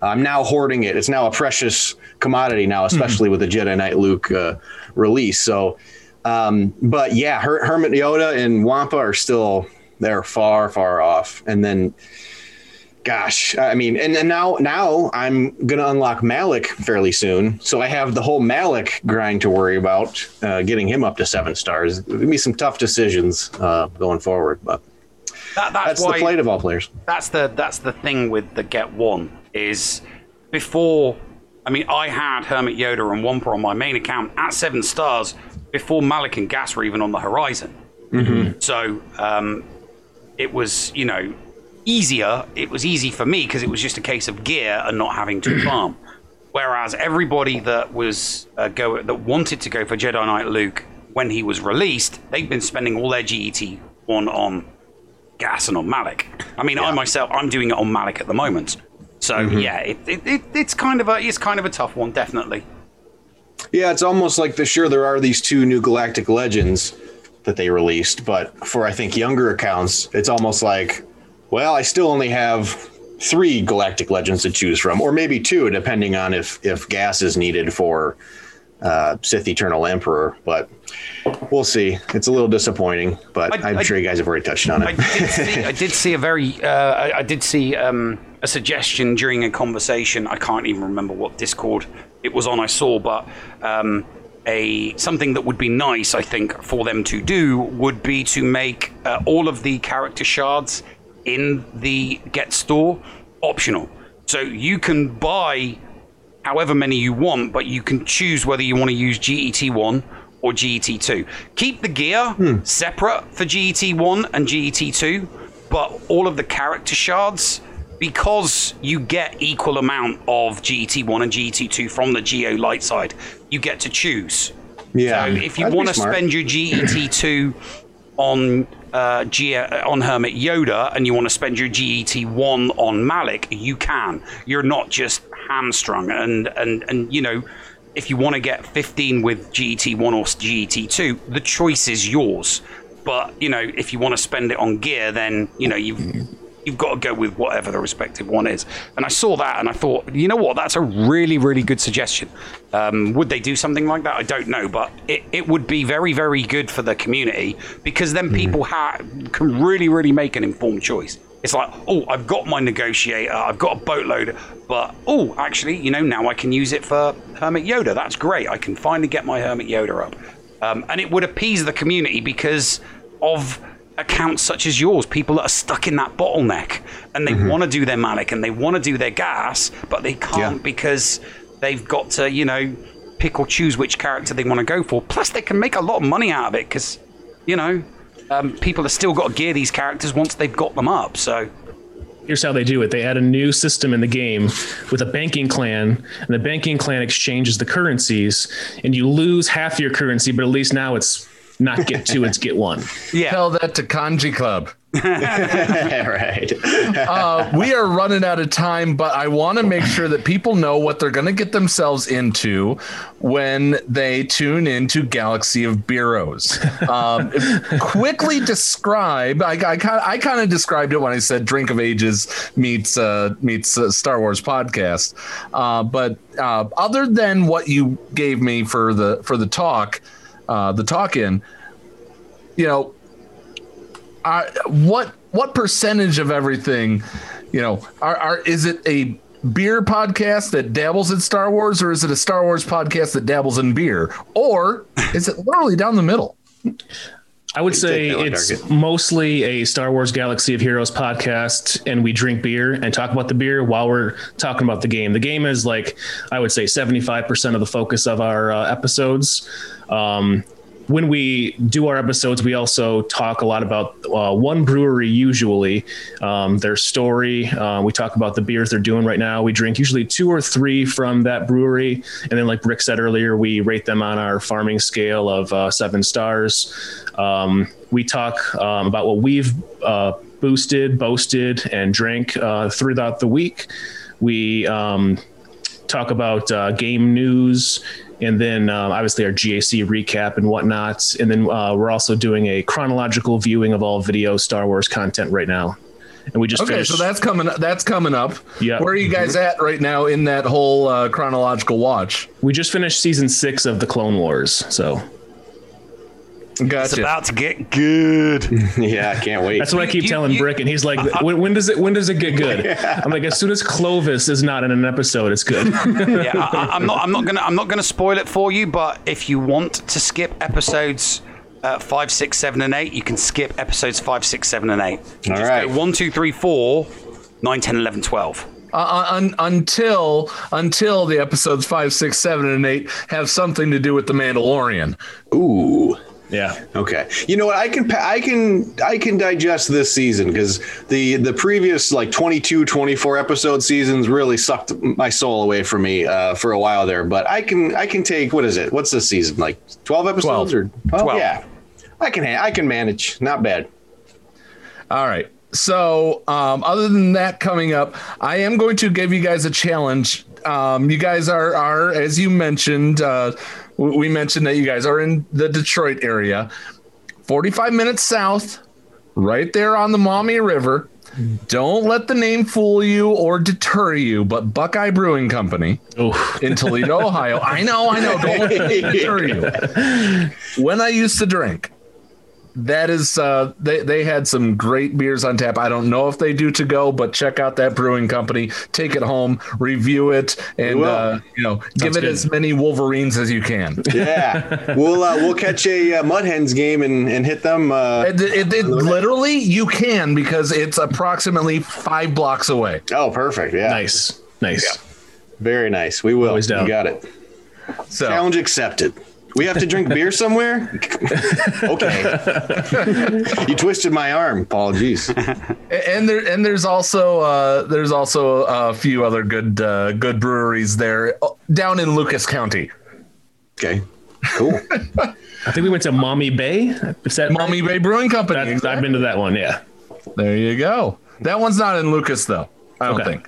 I'm now hoarding it. It's now a precious commodity now, especially mm-hmm. with the Jedi Knight Luke uh, release. So. Um, but yeah, Her- Hermit Yoda and Wampa are still they're far, far off. And then, gosh, I mean, and, and now now I'm going to unlock Malak fairly soon. So I have the whole Malak grind to worry about, uh, getting him up to seven stars. It'll be some tough decisions uh, going forward. But that, that's, that's why, the plight of all players. That's the that's the thing with the get one is before. I mean, I had Hermit Yoda and Wampa on my main account at seven stars before Malak and Gas were even on the horizon. Mm-hmm. So um, it was, you know, easier. It was easy for me because it was just a case of gear and not having to farm. Whereas everybody that was uh, go that wanted to go for Jedi Knight Luke when he was released, they've been spending all their G E T one on Gas and on Malak. I mean, yeah. I myself, I'm doing it on Malak at the moment. So mm-hmm. yeah, it, it, it it's kind of a it's kind of a tough one, definitely. Yeah, it's almost like the sure there are these two new Galactic Legends that they released, but for I think younger accounts, it's almost like, well, I still only have three Galactic Legends to choose from, or maybe two, depending on if if gas is needed for uh, Sith Eternal Emperor, but we'll see. It's a little disappointing, but I, I'm I, sure you guys have already touched on it. I did see, I did see a very, uh, I, I did see um, a suggestion during a conversation. I can't even remember what Discord it was on. I saw, but um, a something that would be nice, I think, for them to do would be to make uh, all of the character shards in the Get store optional. So you can buy however many you want, but you can choose whether you want to use G E T one or G E T two. Keep the gear hmm. separate for G E T one and G E T two, but all of the character shards, because you get equal amount of G E T one and G E T two from the Geo Light side, you get to choose. Yeah, so if you want to spend your G E T two on uh, G- on Hermit Yoda and you want to spend your G E T one on Malak, you can. You're not just hamstrung. And, and, and you know, if you want to get fifteen with G E T one or G E T two, the choice is yours. But, you know, if you want to spend it on gear, then, you know, you've, you've got to go with whatever the respective one is. And I saw that and I thought, you know what, that's a really, really good suggestion. Um, would they do something like that? I don't know, but it, it would be very, very good for the community, because then mm-hmm. people ha- can really, really make an informed choice. It's like, oh, I've got my negotiator, I've got a boatload, but oh, actually, you know, now I can use it for Hermit Yoda. That's great. I can finally get my Hermit Yoda up. Um, and it would appease the community because of accounts such as yours, people that are stuck in that bottleneck and they mm-hmm. want to do their Malak and they want to do their gas, but they can't yeah. because they've got to, you know, pick or choose which character they want to go for. Plus, they can make a lot of money out of it because, you know, um, people have still got to gear these characters once they've got them up. So here's how they do it. They add a new system in the game with a banking clan, and the banking clan exchanges the currencies, and you lose half your currency, but at least now it's not get two, it's get one. Yeah. Tell that to Kanji Club. Right. Uh, we are running out of time, but I want to make sure that people know what they're going to get themselves into when they tune into Galaxy of Bureaus. Um, quickly describe. I, I kind I kind of described it when I said Drink of Ages meets uh, meets uh, Star Wars podcast. Uh, but uh, other than what you gave me for the for the talk. Uh, the talk-in, you know, uh, what what percentage of everything, you know, are, are is it a beer podcast that dabbles in Star Wars, or is it a Star Wars podcast that dabbles in beer, or is it literally down the middle? I would say it's mostly a Star Wars Galaxy of Heroes podcast, and we drink beer and talk about the beer while we're talking about the game. The game is, like, I would say seventy-five percent of the focus of our uh, episodes. Um, when we do our episodes, we also talk a lot about uh, one brewery, usually um, their story. Uh, we talk about the beers they're doing right now. We drink usually two or three from that brewery. And then, like Rick said earlier, we rate them on our farming scale of uh, seven stars. Um, we talk um, about what we've uh, boosted, boasted, and drank uh, throughout the week. We um, talk about uh, game news. And then uh, obviously our G A C recap and whatnot. And then uh, we're also doing a chronological viewing of all video Star Wars content right now. And we just okay, finished. So that's coming. That's coming up. Yeah. Where are you guys at right now in that whole uh, chronological watch? We just finished season six of the Clone Wars. So. Gotcha. It's about to get good. Yeah, I can't wait. That's what I keep you, telling you, Brick, and he's like, when, when does it when does it get good? Yeah. I'm like, as soon as Clovis is not in an episode, it's good. Yeah, I, I'm not I'm not gonna I'm not gonna spoil it for you, but if you want to skip episodes uh, five, six, seven, and eight, you can skip episodes five, six, seven, and eight. All Just right. Go one, two, three, four, nine, ten, eleven, twelve. Uh, un, until until the episodes five, six, seven, and eight have something to do with the Mandalorian. Ooh. Yeah. Okay. You know what? I can I can I can digest this season because the the previous like twenty-two, twenty-four episode seasons really sucked my soul away from me uh, for a while there. But I can I can take what is it? What's this season like? Twelve episodes twelve. Or twelve? Yeah, I can I can manage. Not bad. All right. So um, other than that coming up, I am going to give you guys a challenge. Um, you guys are are as you mentioned. Uh, We mentioned that you guys are in the Detroit area, forty-five minutes south, right there on the Maumee River. Don't let the name fool you or deter you, but Buckeye Brewing Company Oof. in Toledo, Ohio. I know, I know. Don't let it deter you. When I used to drink, that is, uh, they, they had some great beers on tap. I don't know if they do to go, but check out that brewing company. Take it home, review it, and uh, you know, Sounds give it good. as many Wolverines as you can. Yeah, we'll uh, we'll catch a uh, Mud Hens game and, and hit them. Uh, it, it, it, literally, you can, because it's approximately five blocks away. Oh, perfect! Yeah, nice, nice, yeah. very nice. We will. Always down. You got it. So. Challenge accepted. We have to drink beer somewhere? Okay. You twisted my arm, Paul. Jeez. And there, and there's also uh, there's also a few other good uh, good breweries there down in Lucas County. Okay. Cool. I think we went to Maumee Bay. Is that Maumee right? Bay Brewing Company. That's, exactly. I've been to that one. Yeah. There you go. That one's not in Lucas though. I don't okay.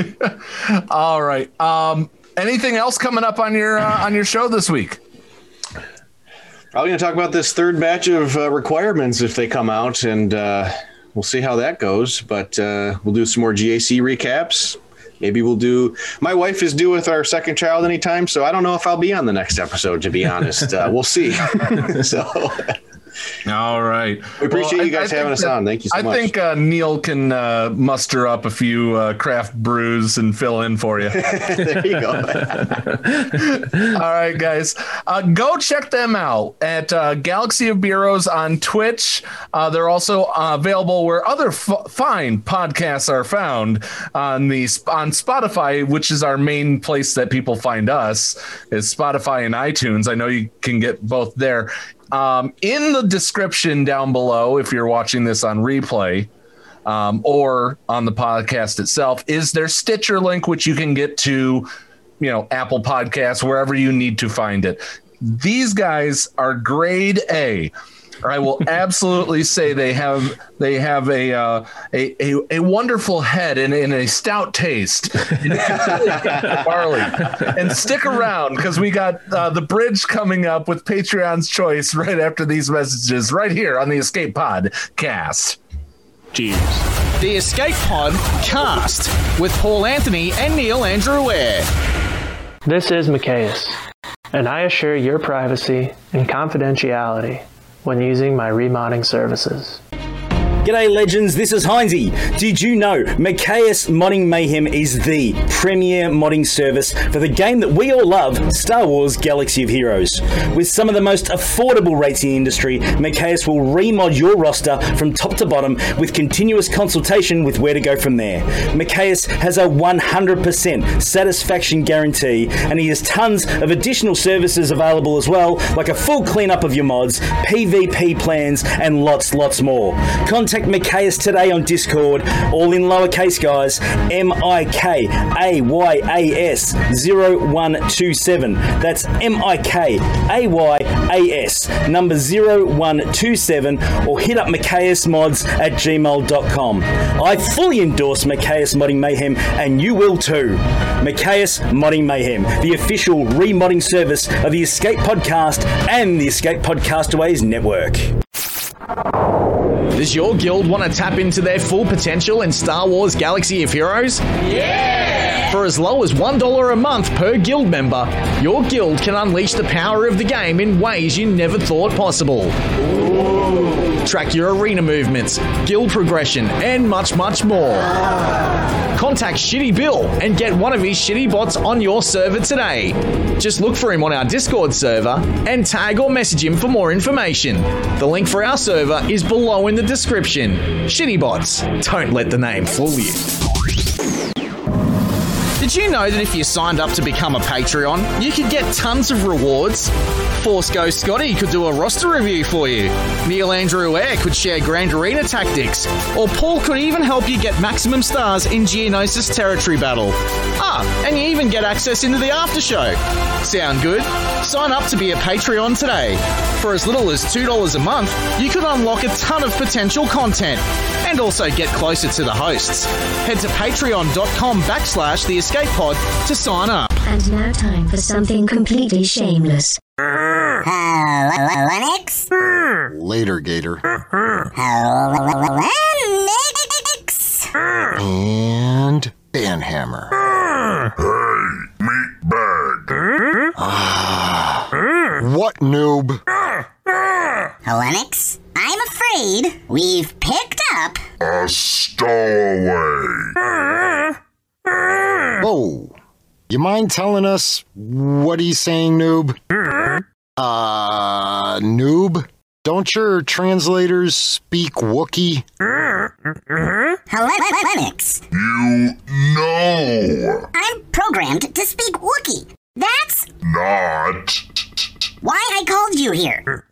think. All right. Um, anything else coming up on your uh, on your show this week? Probably going to talk about this third batch of uh, requirements if they come out, and uh, we'll see how that goes. But uh, we'll do some more G A C recaps. Maybe we'll do – my wife is due with our second child anytime, so I don't know if I'll be on the next episode, to be honest. Uh, we'll see. So, all right. We appreciate well, you guys I, I having us that, on. Thank you so I much. I think uh, Neil can uh, muster up a few uh, craft brews and fill in for you. There you go. All right, guys. Uh, go check them out at uh, Galaxy of Bureaus on Twitch. Uh, they're also uh, available where other f- fine podcasts are found on the on Spotify, which is our main place that people find us, is Spotify and iTunes. I know you can get both there. Um, in the description down below, if you're watching this on replay um, or on the podcast itself, is their Stitcher link, which you can get to, you know, Apple Podcasts, wherever you need to find it. These guys are grade A. I will absolutely say they have they have a uh, a, a a wonderful head and, and a stout taste. Barley. And stick around, because we got uh, the bridge coming up with Patreon's Choice right after these messages right here on the Escape Pod Cast. Cheers. The Escape Pod Cast with Paul Anthony and Neil Andrew Ware. This is Micaeus, and I assure your privacy and confidentiality when using my remodding services. G'day legends, this is Heinzy. Did you know Micaeus Modding Mayhem is the premier modding service for the game that we all love, Star Wars Galaxy of Heroes? With some of the most affordable rates in the industry, Micaeus will remod your roster from top to bottom with continuous consultation with where to go from there. Micaeus has a one hundred percent satisfaction guarantee, and he has tons of additional services available as well, like a full cleanup of your mods, PvP plans, and lots, lots more. Contact Contact Micaeus today on Discord, all in lowercase, guys. M I K A Y A S zero one two seven. That's M I K A Y A S number zero one two seven, or hit up micaeusmods at gmail dot com. I fully endorse Micaeus Modding Mayhem, and you will too. Micaeus Modding Mayhem, the official remodding service of the Escape Podcast and the Escape Podcastaways Network. Does your guild want to tap into their full potential in Star Wars Galaxy of Heroes? Yeah! For as low as one dollar a month per guild member, your guild can unleash the power of the game in ways you never thought possible. Ooh. Track your arena movements, guild progression, and much, much more. Contact Shitty Bill and get one of his shitty bots on your server today. Just look for him on our Discord server and tag or message him for more information. The link for our server is below in the description. Shitty bots, don't let the name fool you. Did you know that if you signed up to become a Patreon, you could get tons of rewards? Force Ghost Scotty could do a roster review for you. Neil Andrew Ware could share Grand Arena tactics. Or Paul could even help you get maximum stars in Geonosis Territory Battle. Ah, and you even get access into the after show. Sound good? Sign up to be a Patreon today. For as little as two dollars a month, you could unlock a ton of potential content and also get closer to the hosts. Head to patreon dot com backslash the Escape Pod to sign up. And now time for something completely shameless. Lennox? Later, Gator. Lennox? And Banhammer. Hey, meatbag. Ah. What noob? Lennox, I'm afraid we've picked up a stowaway. Whoa. You mind telling us what he's saying, noob? Uh, noob? Don't your translators speak Wookiee? Lennox. You know. I'm programmed to speak Wookiee. That's not why I called you here.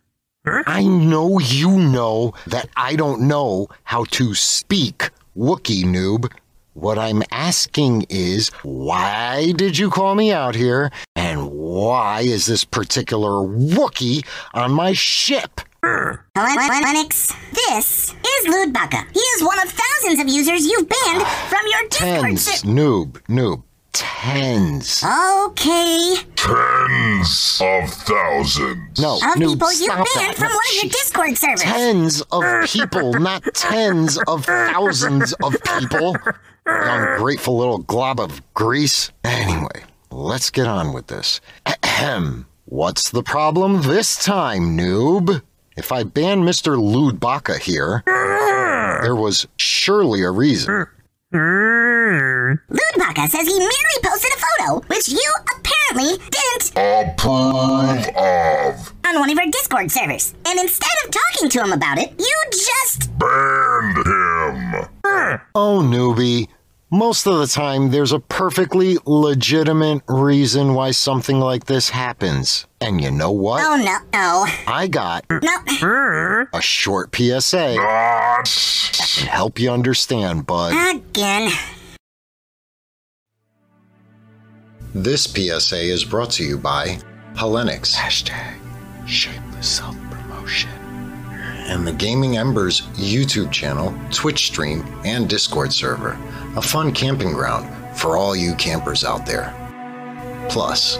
I know you know that I don't know how to speak Wookiee, noob. What I'm asking is, why did you call me out here, and why is this particular Wookiee on my ship? Lennox, this is Ludbaka. He is one of thousands of users you've banned from your Discord. Tens, noob, noob, tens. Okay. Tens of thousands. No, of noob, people you've banned that. from no, one geez. of your Discord servers. Tens of people, not tens of thousands of people. Ungrateful little glob of grease. Anyway, let's get on with this. Ahem. What's the problem this time, noob? If I ban Mister Ludbaka here, there was surely a reason. Ludbaka says he merely posted a photo, which you apparently didn't approve of, on one of our Discord servers. And instead of talking to him about it, you just banned him. Oh, newbie. Most of the time, there's a perfectly legitimate reason why something like this happens. And you know what? Oh, no. no. I got no. a short P S A that can help you understand, bud. Again. This P S A is brought to you by Lennox. Hashtag shameless self-promotion. And the Gaming Embers YouTube channel, Twitch stream, and Discord server. A fun camping ground for all you campers out there. Plus,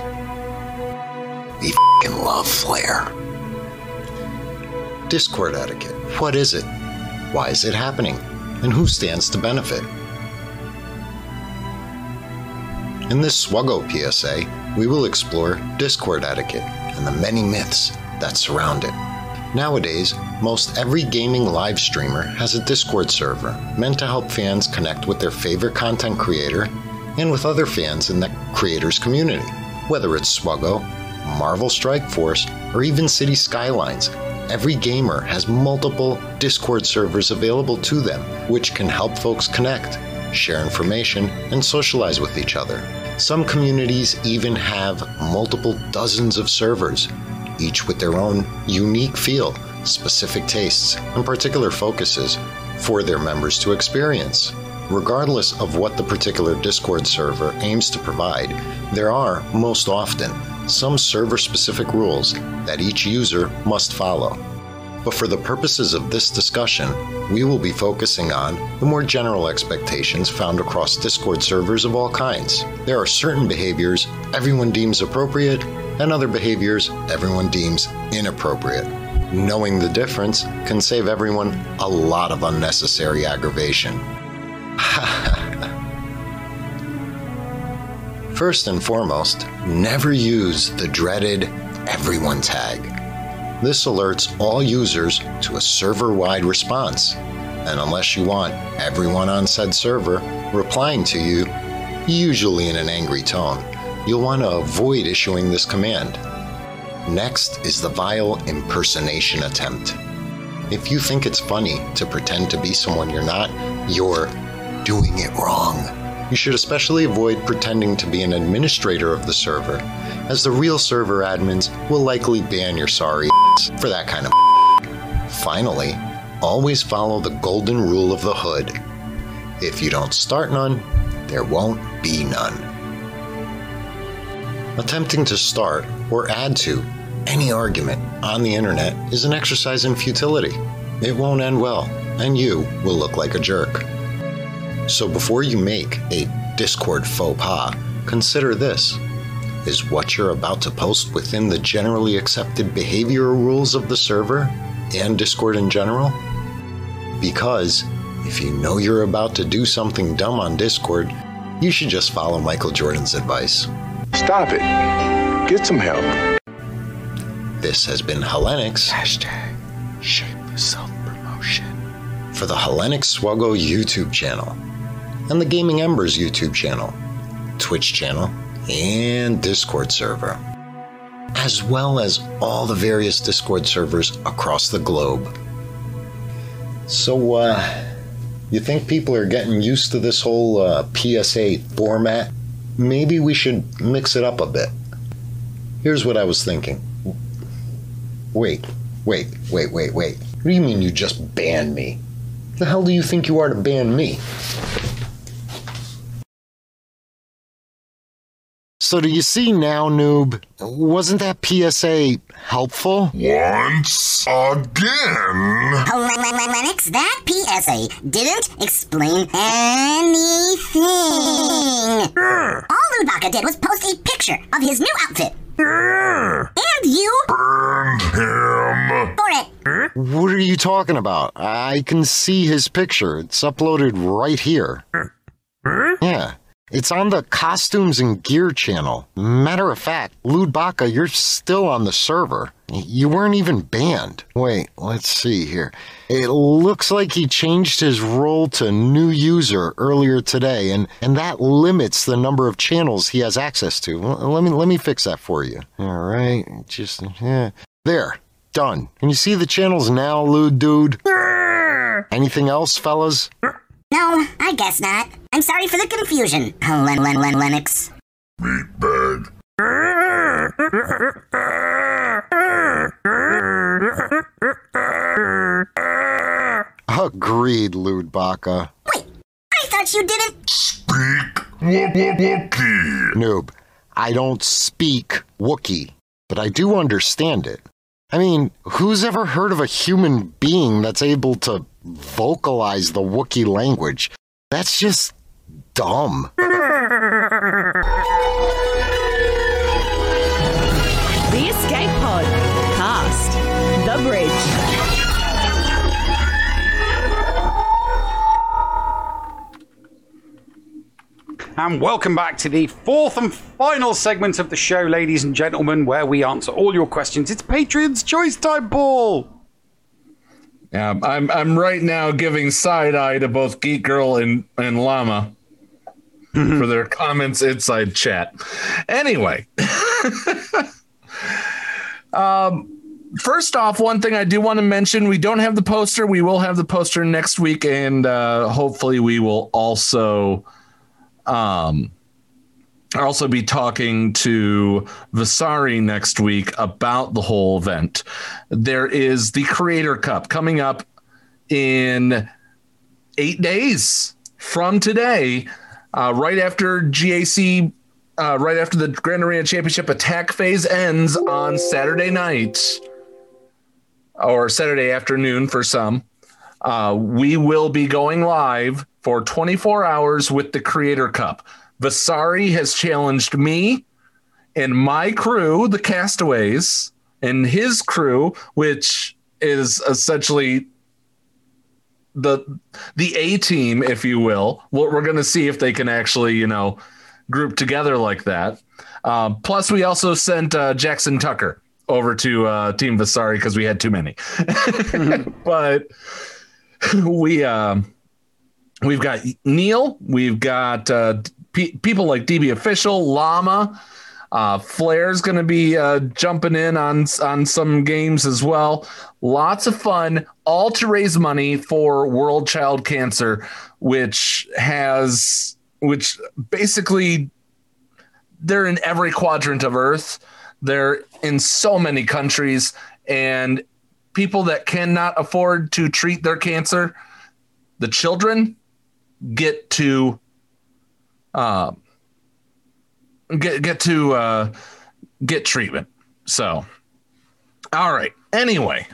we f***ing love Flare. Discord etiquette. What is it? Why is it happening? And who stands to benefit? In this Swuggo P S A, we will explore Discord etiquette and the many myths that surround it. Nowadays, most every gaming live streamer has a Discord server meant to help fans connect with their favorite content creator and with other fans in that creator's community. Whether it's Swuggo, Marvel Strike Force, or even City Skylines, every gamer has multiple Discord servers available to them, which can help folks connect, share information, and socialize with each other. Some communities even have multiple dozens of servers, each with their own unique feel, specific tastes, and particular focuses for their members to experience. Regardless of what the particular Discord server aims to provide, there are, most often, some server-specific rules that each user must follow. But for the purposes of this discussion, we will be focusing on the more general expectations found across Discord servers of all kinds. There are certain behaviors everyone deems appropriate, and other behaviors everyone deems inappropriate. Knowing the difference can save everyone a lot of unnecessary aggravation. First and foremost, never use the dreaded everyone tag. This alerts all users to a server-wide response, and unless you want everyone on said server replying to you, usually in an angry tone, you'll want to avoid issuing this command. Next is the vile impersonation attempt. If you think it's funny to pretend to be someone you're not, you're doing it wrong. You should especially avoid pretending to be an administrator of the server, as the real server admins will likely ban your sorry ass for that kind of. Finally, always follow the golden rule of the hood. If you don't start none, there won't be none. Attempting to start or add to any argument on the internet is an exercise in futility. It won't end well, and you will look like a jerk. So before you make a Discord faux pas, consider this. Is what you're about to post within the generally accepted behavioral rules of the server and Discord in general? Because If you know you're about to do something dumb on Discord, you should just follow Michael Jordan's advice. Stop it. Get some help. This has been Hellenics. Hashtag shameless self-promotion. For the Hellenics Swuggo YouTube channel and the Gaming Embers YouTube channel, Twitch channel, and Discord server, as well as all the various Discord servers across the globe. So, uh... you think people are getting used to this whole uh, P S A format? Maybe we should mix it up a bit. Here's what I was thinking. Wait, wait, wait, wait, wait. What do you mean you just banned me? The hell do you think you are to ban me? So do you see now, noob? Wasn't that P S A helpful? Once again! Hellenics, that P S A didn't explain anything! Uh. All Rudaka did was post a picture of his new outfit. Uh. And you... burned him! For it! Uh. What are you talking about? I can see his picture. It's uploaded right here. Uh. Uh. Yeah. It's on the Costumes and Gear channel. Matter of fact, Ludbaka, you're still on the server. You weren't even banned. Wait, let's see here. It looks like he changed his role to new user earlier today, and, and that limits the number of channels he has access to. Let me, let me fix that for you. All right, just, yeah. There, done. Can you see the channels now, Lud Dude? Anything else, fellas? No, I guess not. I'm sorry for the confusion. Hellenics. Meatbag. Agreed, Ludbaka. Wait, I thought you didn't speak Wookiee. Noob, I don't speak Wookiee, but I do understand it. I mean, who's ever heard of a human being that's able to vocalize the Wookiee language? That's just dumb. The Escape Pod. Past the bridge. And welcome back to the fourth and final segment of the show, ladies and gentlemen, where we answer all your questions. It's Patreon's Choice Time, Paul. Yeah, I'm I'm right now giving side eye to both Geek Girl and, and Llama for their comments inside chat. Anyway, um, first off, one thing I do want to mention: we don't have the poster. We will have the poster next week, and uh, hopefully, we will also um also be talking to Vasari next week about the whole event. There is the Creator Cup coming up in eight days from today, uh, right after G A C, uh, right after the Grand Arena Championship attack phase ends on Saturday night or Saturday afternoon for some. Uh, we will be going live for twenty-four hours with the Creator Cup. Vasari has challenged me and my crew, the Castaways, and his crew, which is essentially the the A-team, if you will. What we're going to see if they can actually, you know, group together like that. Uh, plus, we also sent uh, Jackson Tucker over to uh, Team Vasari because we had too many. But we, um, we've got Neil. We've got... Uh, P- people like D B Official, Llama, uh, Flair's going to be uh, jumping in on on some games as well. Lots of fun, all to raise money for World Child Cancer, which has which basically they're in every quadrant of Earth. They're in so many countries, and people that cannot afford to treat their cancer, the children get to. Uh, get get to uh, get treatment. So, all right. Anyway,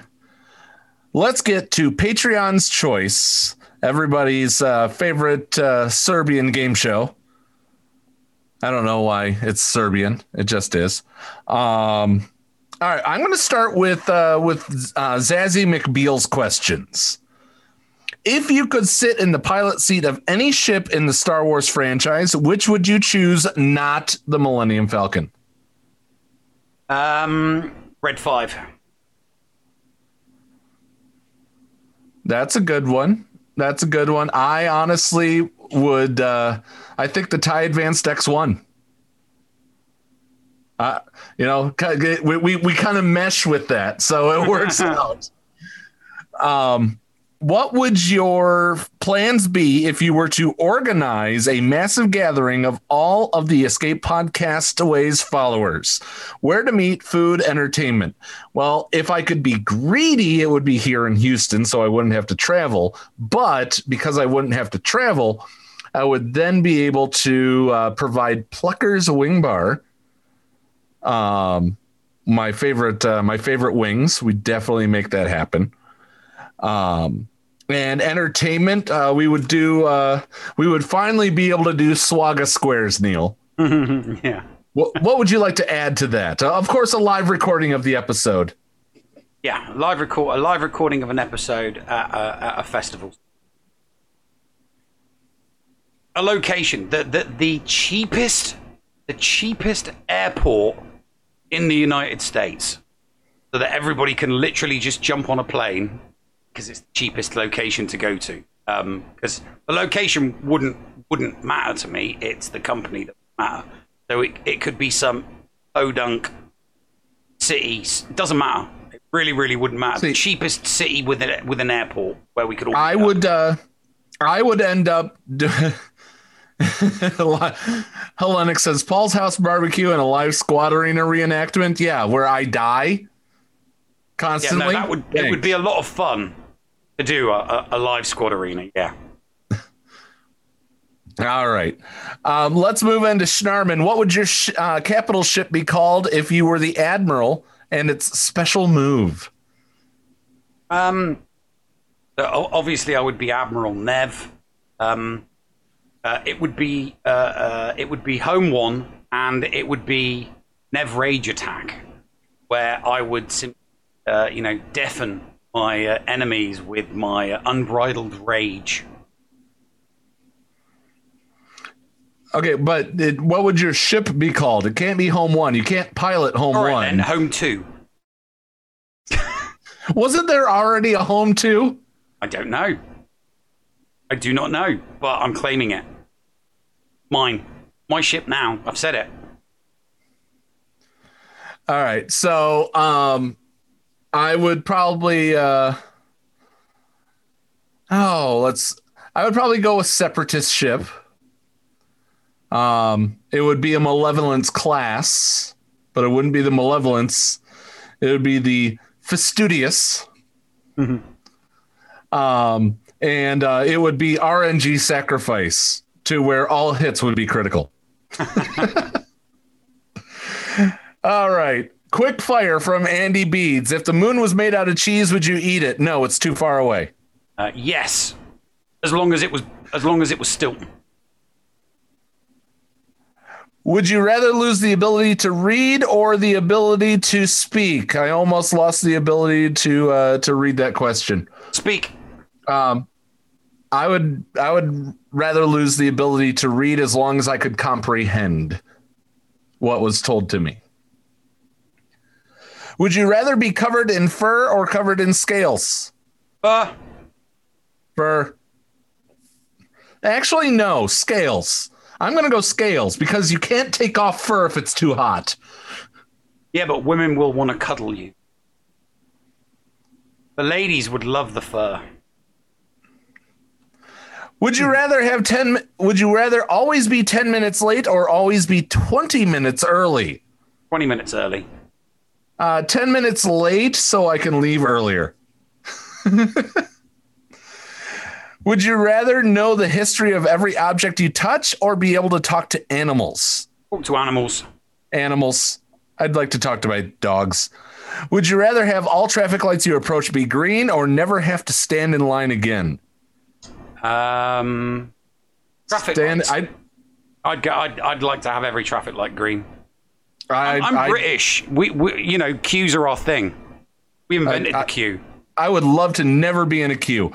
let's get to Patreon's Choice, everybody's uh, favorite uh, Serbian game show. I don't know why it's Serbian; it just is. Um, all right, I'm going to start with uh, with uh, Zazie McBeal's questions. If you could sit in the pilot seat of any ship in the Star Wars franchise, which would you choose? Not the Millennium Falcon. Um, Red Five. That's a good one. That's a good one. I honestly would. Uh, I think the TIE Advanced X one. Uh, you know, we we, we kind of mesh with that, so it works out. Um. What would your plans be if you were to organize a massive gathering of all of the Escape Pod Castaways followers? Where to meet, food, entertainment? Well, if I could be greedy, it would be here in Houston, so I wouldn't have to travel. But because I wouldn't have to travel, I would then be able to uh, provide Plucker's Wing Bar. Um, my favorite, uh, my favorite wings. We definitely make that happen. Um, and entertainment, uh, we would do, uh, we would finally be able to do Swaga Squares, Neil. Yeah. What, what would you like to add to that? Uh, of course, a live recording of the episode. Yeah. Live record, a live recording of an episode at a, at a festival. A location, the, the, the cheapest, the cheapest airport in the United States, so that everybody can literally just jump on a plane. Because it's the cheapest location to go to. Um, because the location wouldn't wouldn't matter to me. It's the company that matter. So it, it could be some podunk city. Doesn't matter. It really, really wouldn't matter. See, the cheapest city with an with an airport where we could. All I would. Uh, I would end up. Do- Hellenic says Paul's House Barbecue and a live Squad Arena reenactment. Yeah, where I die constantly. Yeah, no, that would it would be a lot of fun. To do a, a live Squad Arena, yeah. All right. Um, let's move into Schnarman. What would your sh- uh, capital ship be called if you were the Admiral and its special move? Um, obviously, I would be Admiral Nev. Um, uh, it would be uh, uh, it would be Home One, and it would be Nev Rage Attack, where I would simply, uh, you know, deafen my uh, enemies with my uh, unbridled rage. Okay, but it, what would your ship be called? It can't be Home One. You can't pilot Home All right, One. Then Home Two. Wasn't there already a Home Two? I don't know. I do not know, but I'm claiming it. Mine. My ship now. I've said it. All right, so... um. I would probably, uh, oh, let's, I would probably go with Separatist ship. Um, it would be a Malevolence class, but it wouldn't be the Malevolence. It would be the Fastidious. Mm-hmm. Um, and uh, it would be R N G Sacrifice, to where all hits would be critical. All right. Quick fire from Andy Beads. If the moon was made out of cheese, would you eat it? No, it's too far away. Uh, yes, as long as it was as long as it was Stilton. Would you rather lose the ability to read or the ability to speak? I almost lost the ability to uh, to read that question. Speak. Um, I would I would rather lose the ability to read as long as I could comprehend what was told to me. Would you rather be covered in fur or covered in scales? Uh, fur. Actually, no, scales. I'm going to go scales because you can't take off fur if it's too hot. Yeah, but women will want to cuddle you. The ladies would love the fur. Would you rather have ten? Would you rather always be ten minutes late or always be twenty minutes early? twenty minutes early. Uh, ten minutes late, so I can leave earlier. Would you rather know the history of every object you touch or be able to talk to animals? Talk to animals. Animals. I'd like to talk to my dogs. Would you rather have all traffic lights you approach be green or never have to stand in line again? Um, traffic stand, lights. I'd, I'd, go, I'd, I'd like to have every traffic light green. I, I'm I, British. We, we, you know, queues are our thing. We invented I, I, the queue. I would love to never be in a queue.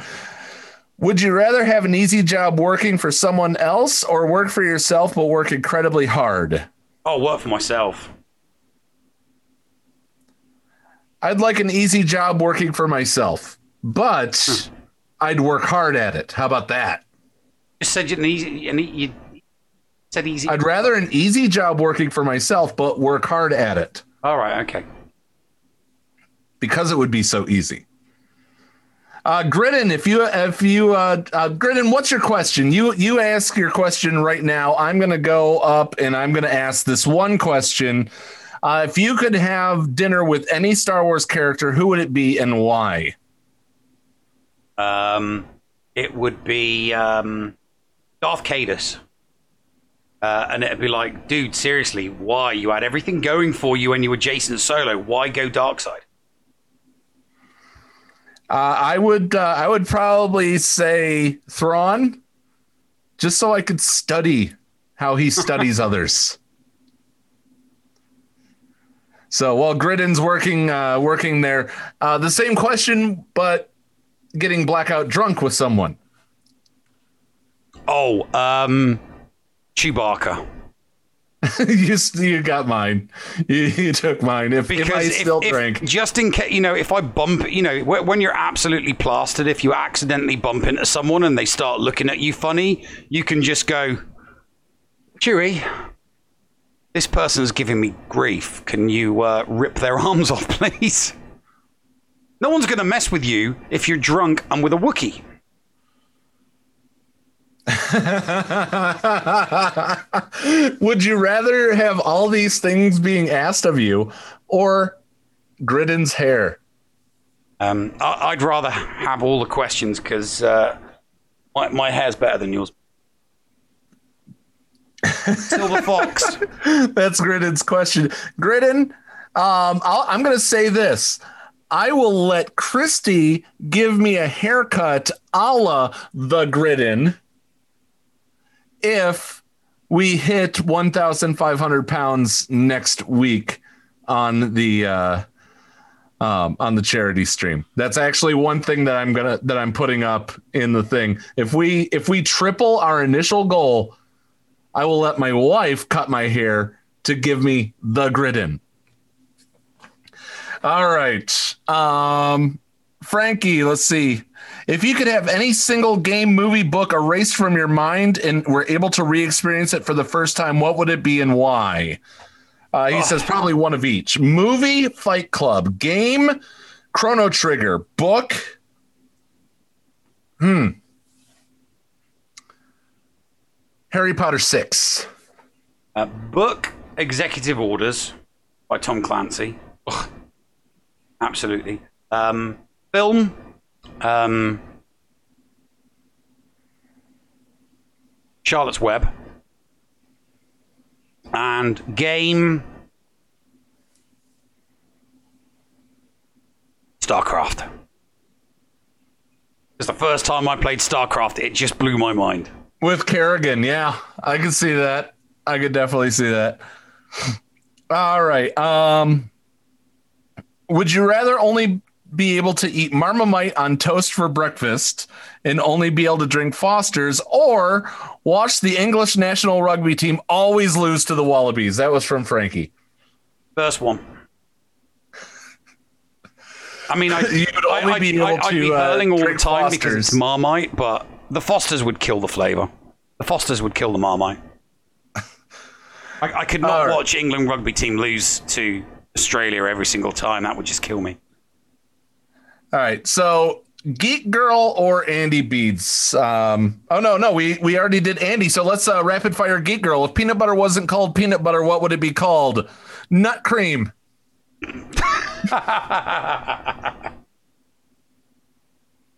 Would you rather have an easy job working for someone else or work for yourself but work incredibly hard? Oh, work for myself. I'd like an easy job working for myself, but I'd work hard at it. How about that? You said an easy, an e- you said easy. I'd rather an easy job working for myself, but work hard at it. All right. Okay. Because it would be so easy. Uh, Gridden, if you, if you, uh, uh, Gridden, what's your question? You, you ask your question right now. I'm going to go up and I'm going to ask this one question. Uh, if you could have dinner with any Star Wars character, who would it be and why? Um, it would be um, Darth Cadus. Uh, and it'd be like, dude, seriously, why? You had everything going for you when you were Jason Solo. Why go dark side? Uh, I would, uh, I would probably say Thrawn, just so I could study how he studies others. So while Gridden's working, uh, working there, uh, the same question, but getting blackout drunk with someone. Oh, um, Chewbacca. you you got mine. You, you took mine. If, if I if, still if drank, just in case, you know, if I bump, you know, when you're absolutely plastered, if you accidentally bump into someone and they start looking at you funny, you can just go, Chewie, this person's giving me grief. Can you uh, rip their arms off, please? No one's going to mess with you if you're drunk and with a Wookiee. Would you rather have all these things being asked of you or Gridden's hair? Um, I- I'd rather have all the questions because uh, my-, my hair's better than yours. Silver Fox. That's Gridden's question. Gridden, um, I'll, I'm going to say this. I will let Christy give me a haircut a la the Gridden if we hit fifteen hundred pounds next week on the uh, um, on the charity stream. That's actually one thing that I'm gonna that I'm putting up in the thing. If we if we triple our initial goal, I will let my wife cut my hair to give me the Gridden. All right. Um, Frankie, let's see. If you could have any single game, movie, book erased from your mind and were able to re-experience it for the first time, what would it be and why? Uh, he oh. says probably one of each. Movie, Fight Club. Game, Chrono Trigger. Book. Hmm. Harry Potter six. Uh, book, Executive Orders by Tom Clancy. Ugh, absolutely. Um, film, um, Charlotte's Web. And game, StarCraft. It's the first time I played StarCraft. It just blew my mind. With Kerrigan, yeah. I could see that. I could definitely see that. All right. Um, would you rather only be able to eat Marmite on toast for breakfast and only be able to drink Foster's, or watch the English national rugby team always lose to the Wallabies? That was from Frankie. First one. I mean, I'd, You'd only I'd, be able I'd, to I'd be hurling uh, all the time Foster's because it's Marmite, but... The Fosters would kill the flavour. The Fosters would kill the Marmite. I, I could not uh, watch England rugby team lose to Australia every single time. That would just kill me. All right. So Geek Girl or Andy Beads? Um, oh, no, no. We, we already did Andy. So let's uh, rapid fire Geek Girl. If peanut butter wasn't called peanut butter, what would it be called? Nut cream.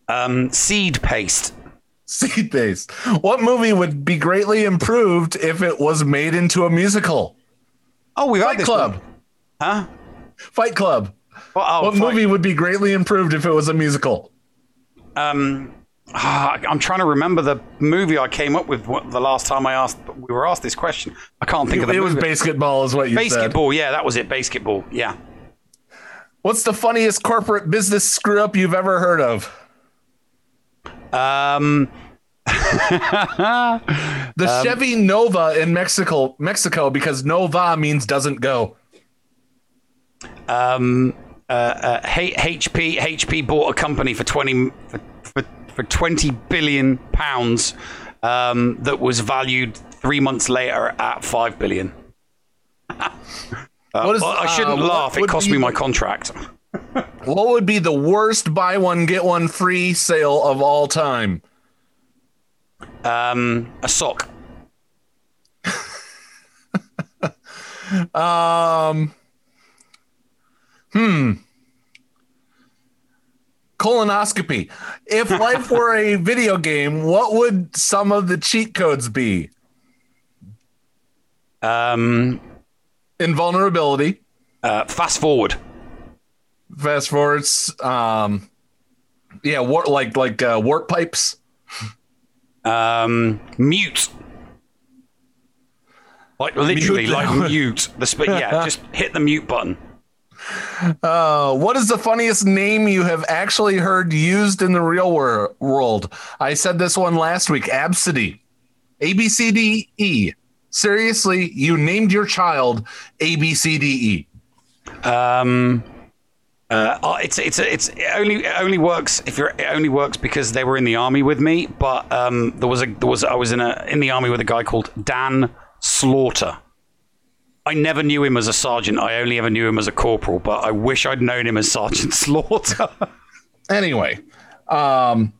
um, seed paste. Seed paste. What movie would be greatly improved if it was made into a musical? Oh, we've Fight Club. One. Huh? Fight Club. Well, oh, what fight. movie would be greatly improved if it was a musical? Um, ah, I'm trying to remember the movie I came up with the last time I asked. We were asked this question. I can't think it, of the it movie. It was Basketball is what you Basketball, said. Basketball, yeah, that was it. Basketball, yeah. What's the funniest corporate business screw up you've ever heard of? Um, the um, Chevy Nova in Mexico, Mexico, because Nova means doesn't go. Um, uh, uh, H P H P bought a company for twenty for, for, for twenty billion pounds um, that was valued three months later at five billion. uh, is, I shouldn't uh, laugh. It cost be, me my contract. What would be the worst buy one get one free sale of all time? Um, a sock. um. Hmm. Colonoscopy. If life were a video game, what would some of the cheat codes be? Um, invulnerability. Uh, fast forward. Fast forwards. Um, yeah, war, like like uh, warp pipes. Um, mute. Like literally, mute. like mute. The sp- yeah, just hit the mute button. Uh, what is the funniest name you have actually heard used in the real wor- world? I said this one last week. Absidy. A B C D E. Seriously, you named your child A B C D E. Um, uh, it's it's it's it only it only works if you're it only works because they were in the army with me. But um, there was a there was I was in a in the army with a guy called Dan Slaughter. I never knew him as a sergeant. I only ever knew him as a corporal, but I wish I'd known him as Sergeant Slaughter. Anyway, um,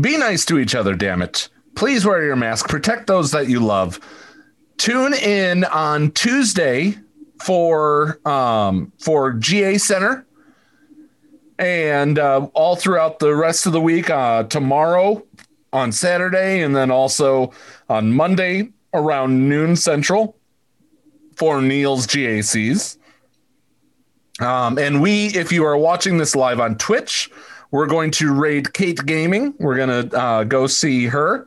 be nice to each other, damn it. Please wear your mask. Protect those that you love. Tune in on Tuesday for um, for G A Center. And uh, all throughout the rest of the week, uh, tomorrow on Saturday, and then also on Monday around noon Central. For Neil's G A Cs. Um, and we, if you are watching this live on Twitch, we're going to raid Kate Gaming. We're going to uh, go see her.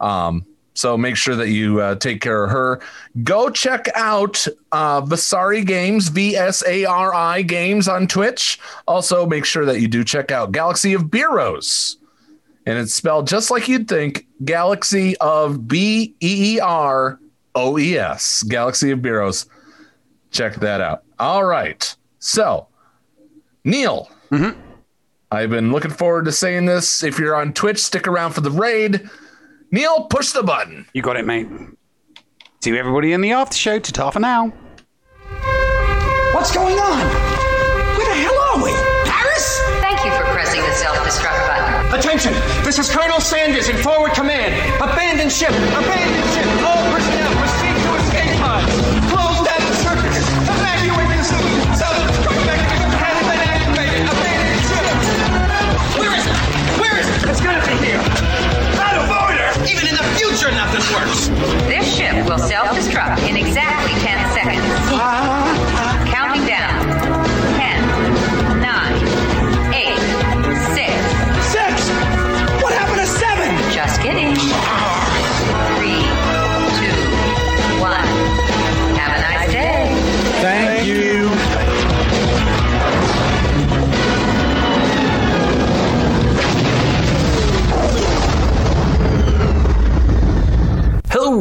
Um, so make sure that you uh, take care of her. Go check out uh, Vasari Games, V S A R I Games on Twitch. Also, make sure that you do check out Galaxy of Beeros. And it's spelled just like you'd think, Galaxy of B E E R Oh, yes. Galaxy of Beeros. Check that out. All right. So, Neil, mm-hmm. I've been looking forward to saying this. If you're on Twitch, stick around for the raid. Neil, push the button. You got it, mate. See everybody in the after show. Ta-ta for now. What's going on? Where the hell are we? Paris? Thank you for pressing the self-destruct button. Attention. This is Colonel Sanders in forward command. Abandon ship. Abandon ship. All personnel. Close down the circuits. Evacuate the students. Southern Crookback has been activated. Abandoned ship. Where is it? Where is it? It's gotta be here. Out of order. Even in the future, nothing works. This ship will self-destruct in exactly ten seconds. Counting down. Ten. Nine. Eight. Six. Six? What happened to seven? Just kidding. Three. Two. One. Thank you. Hello,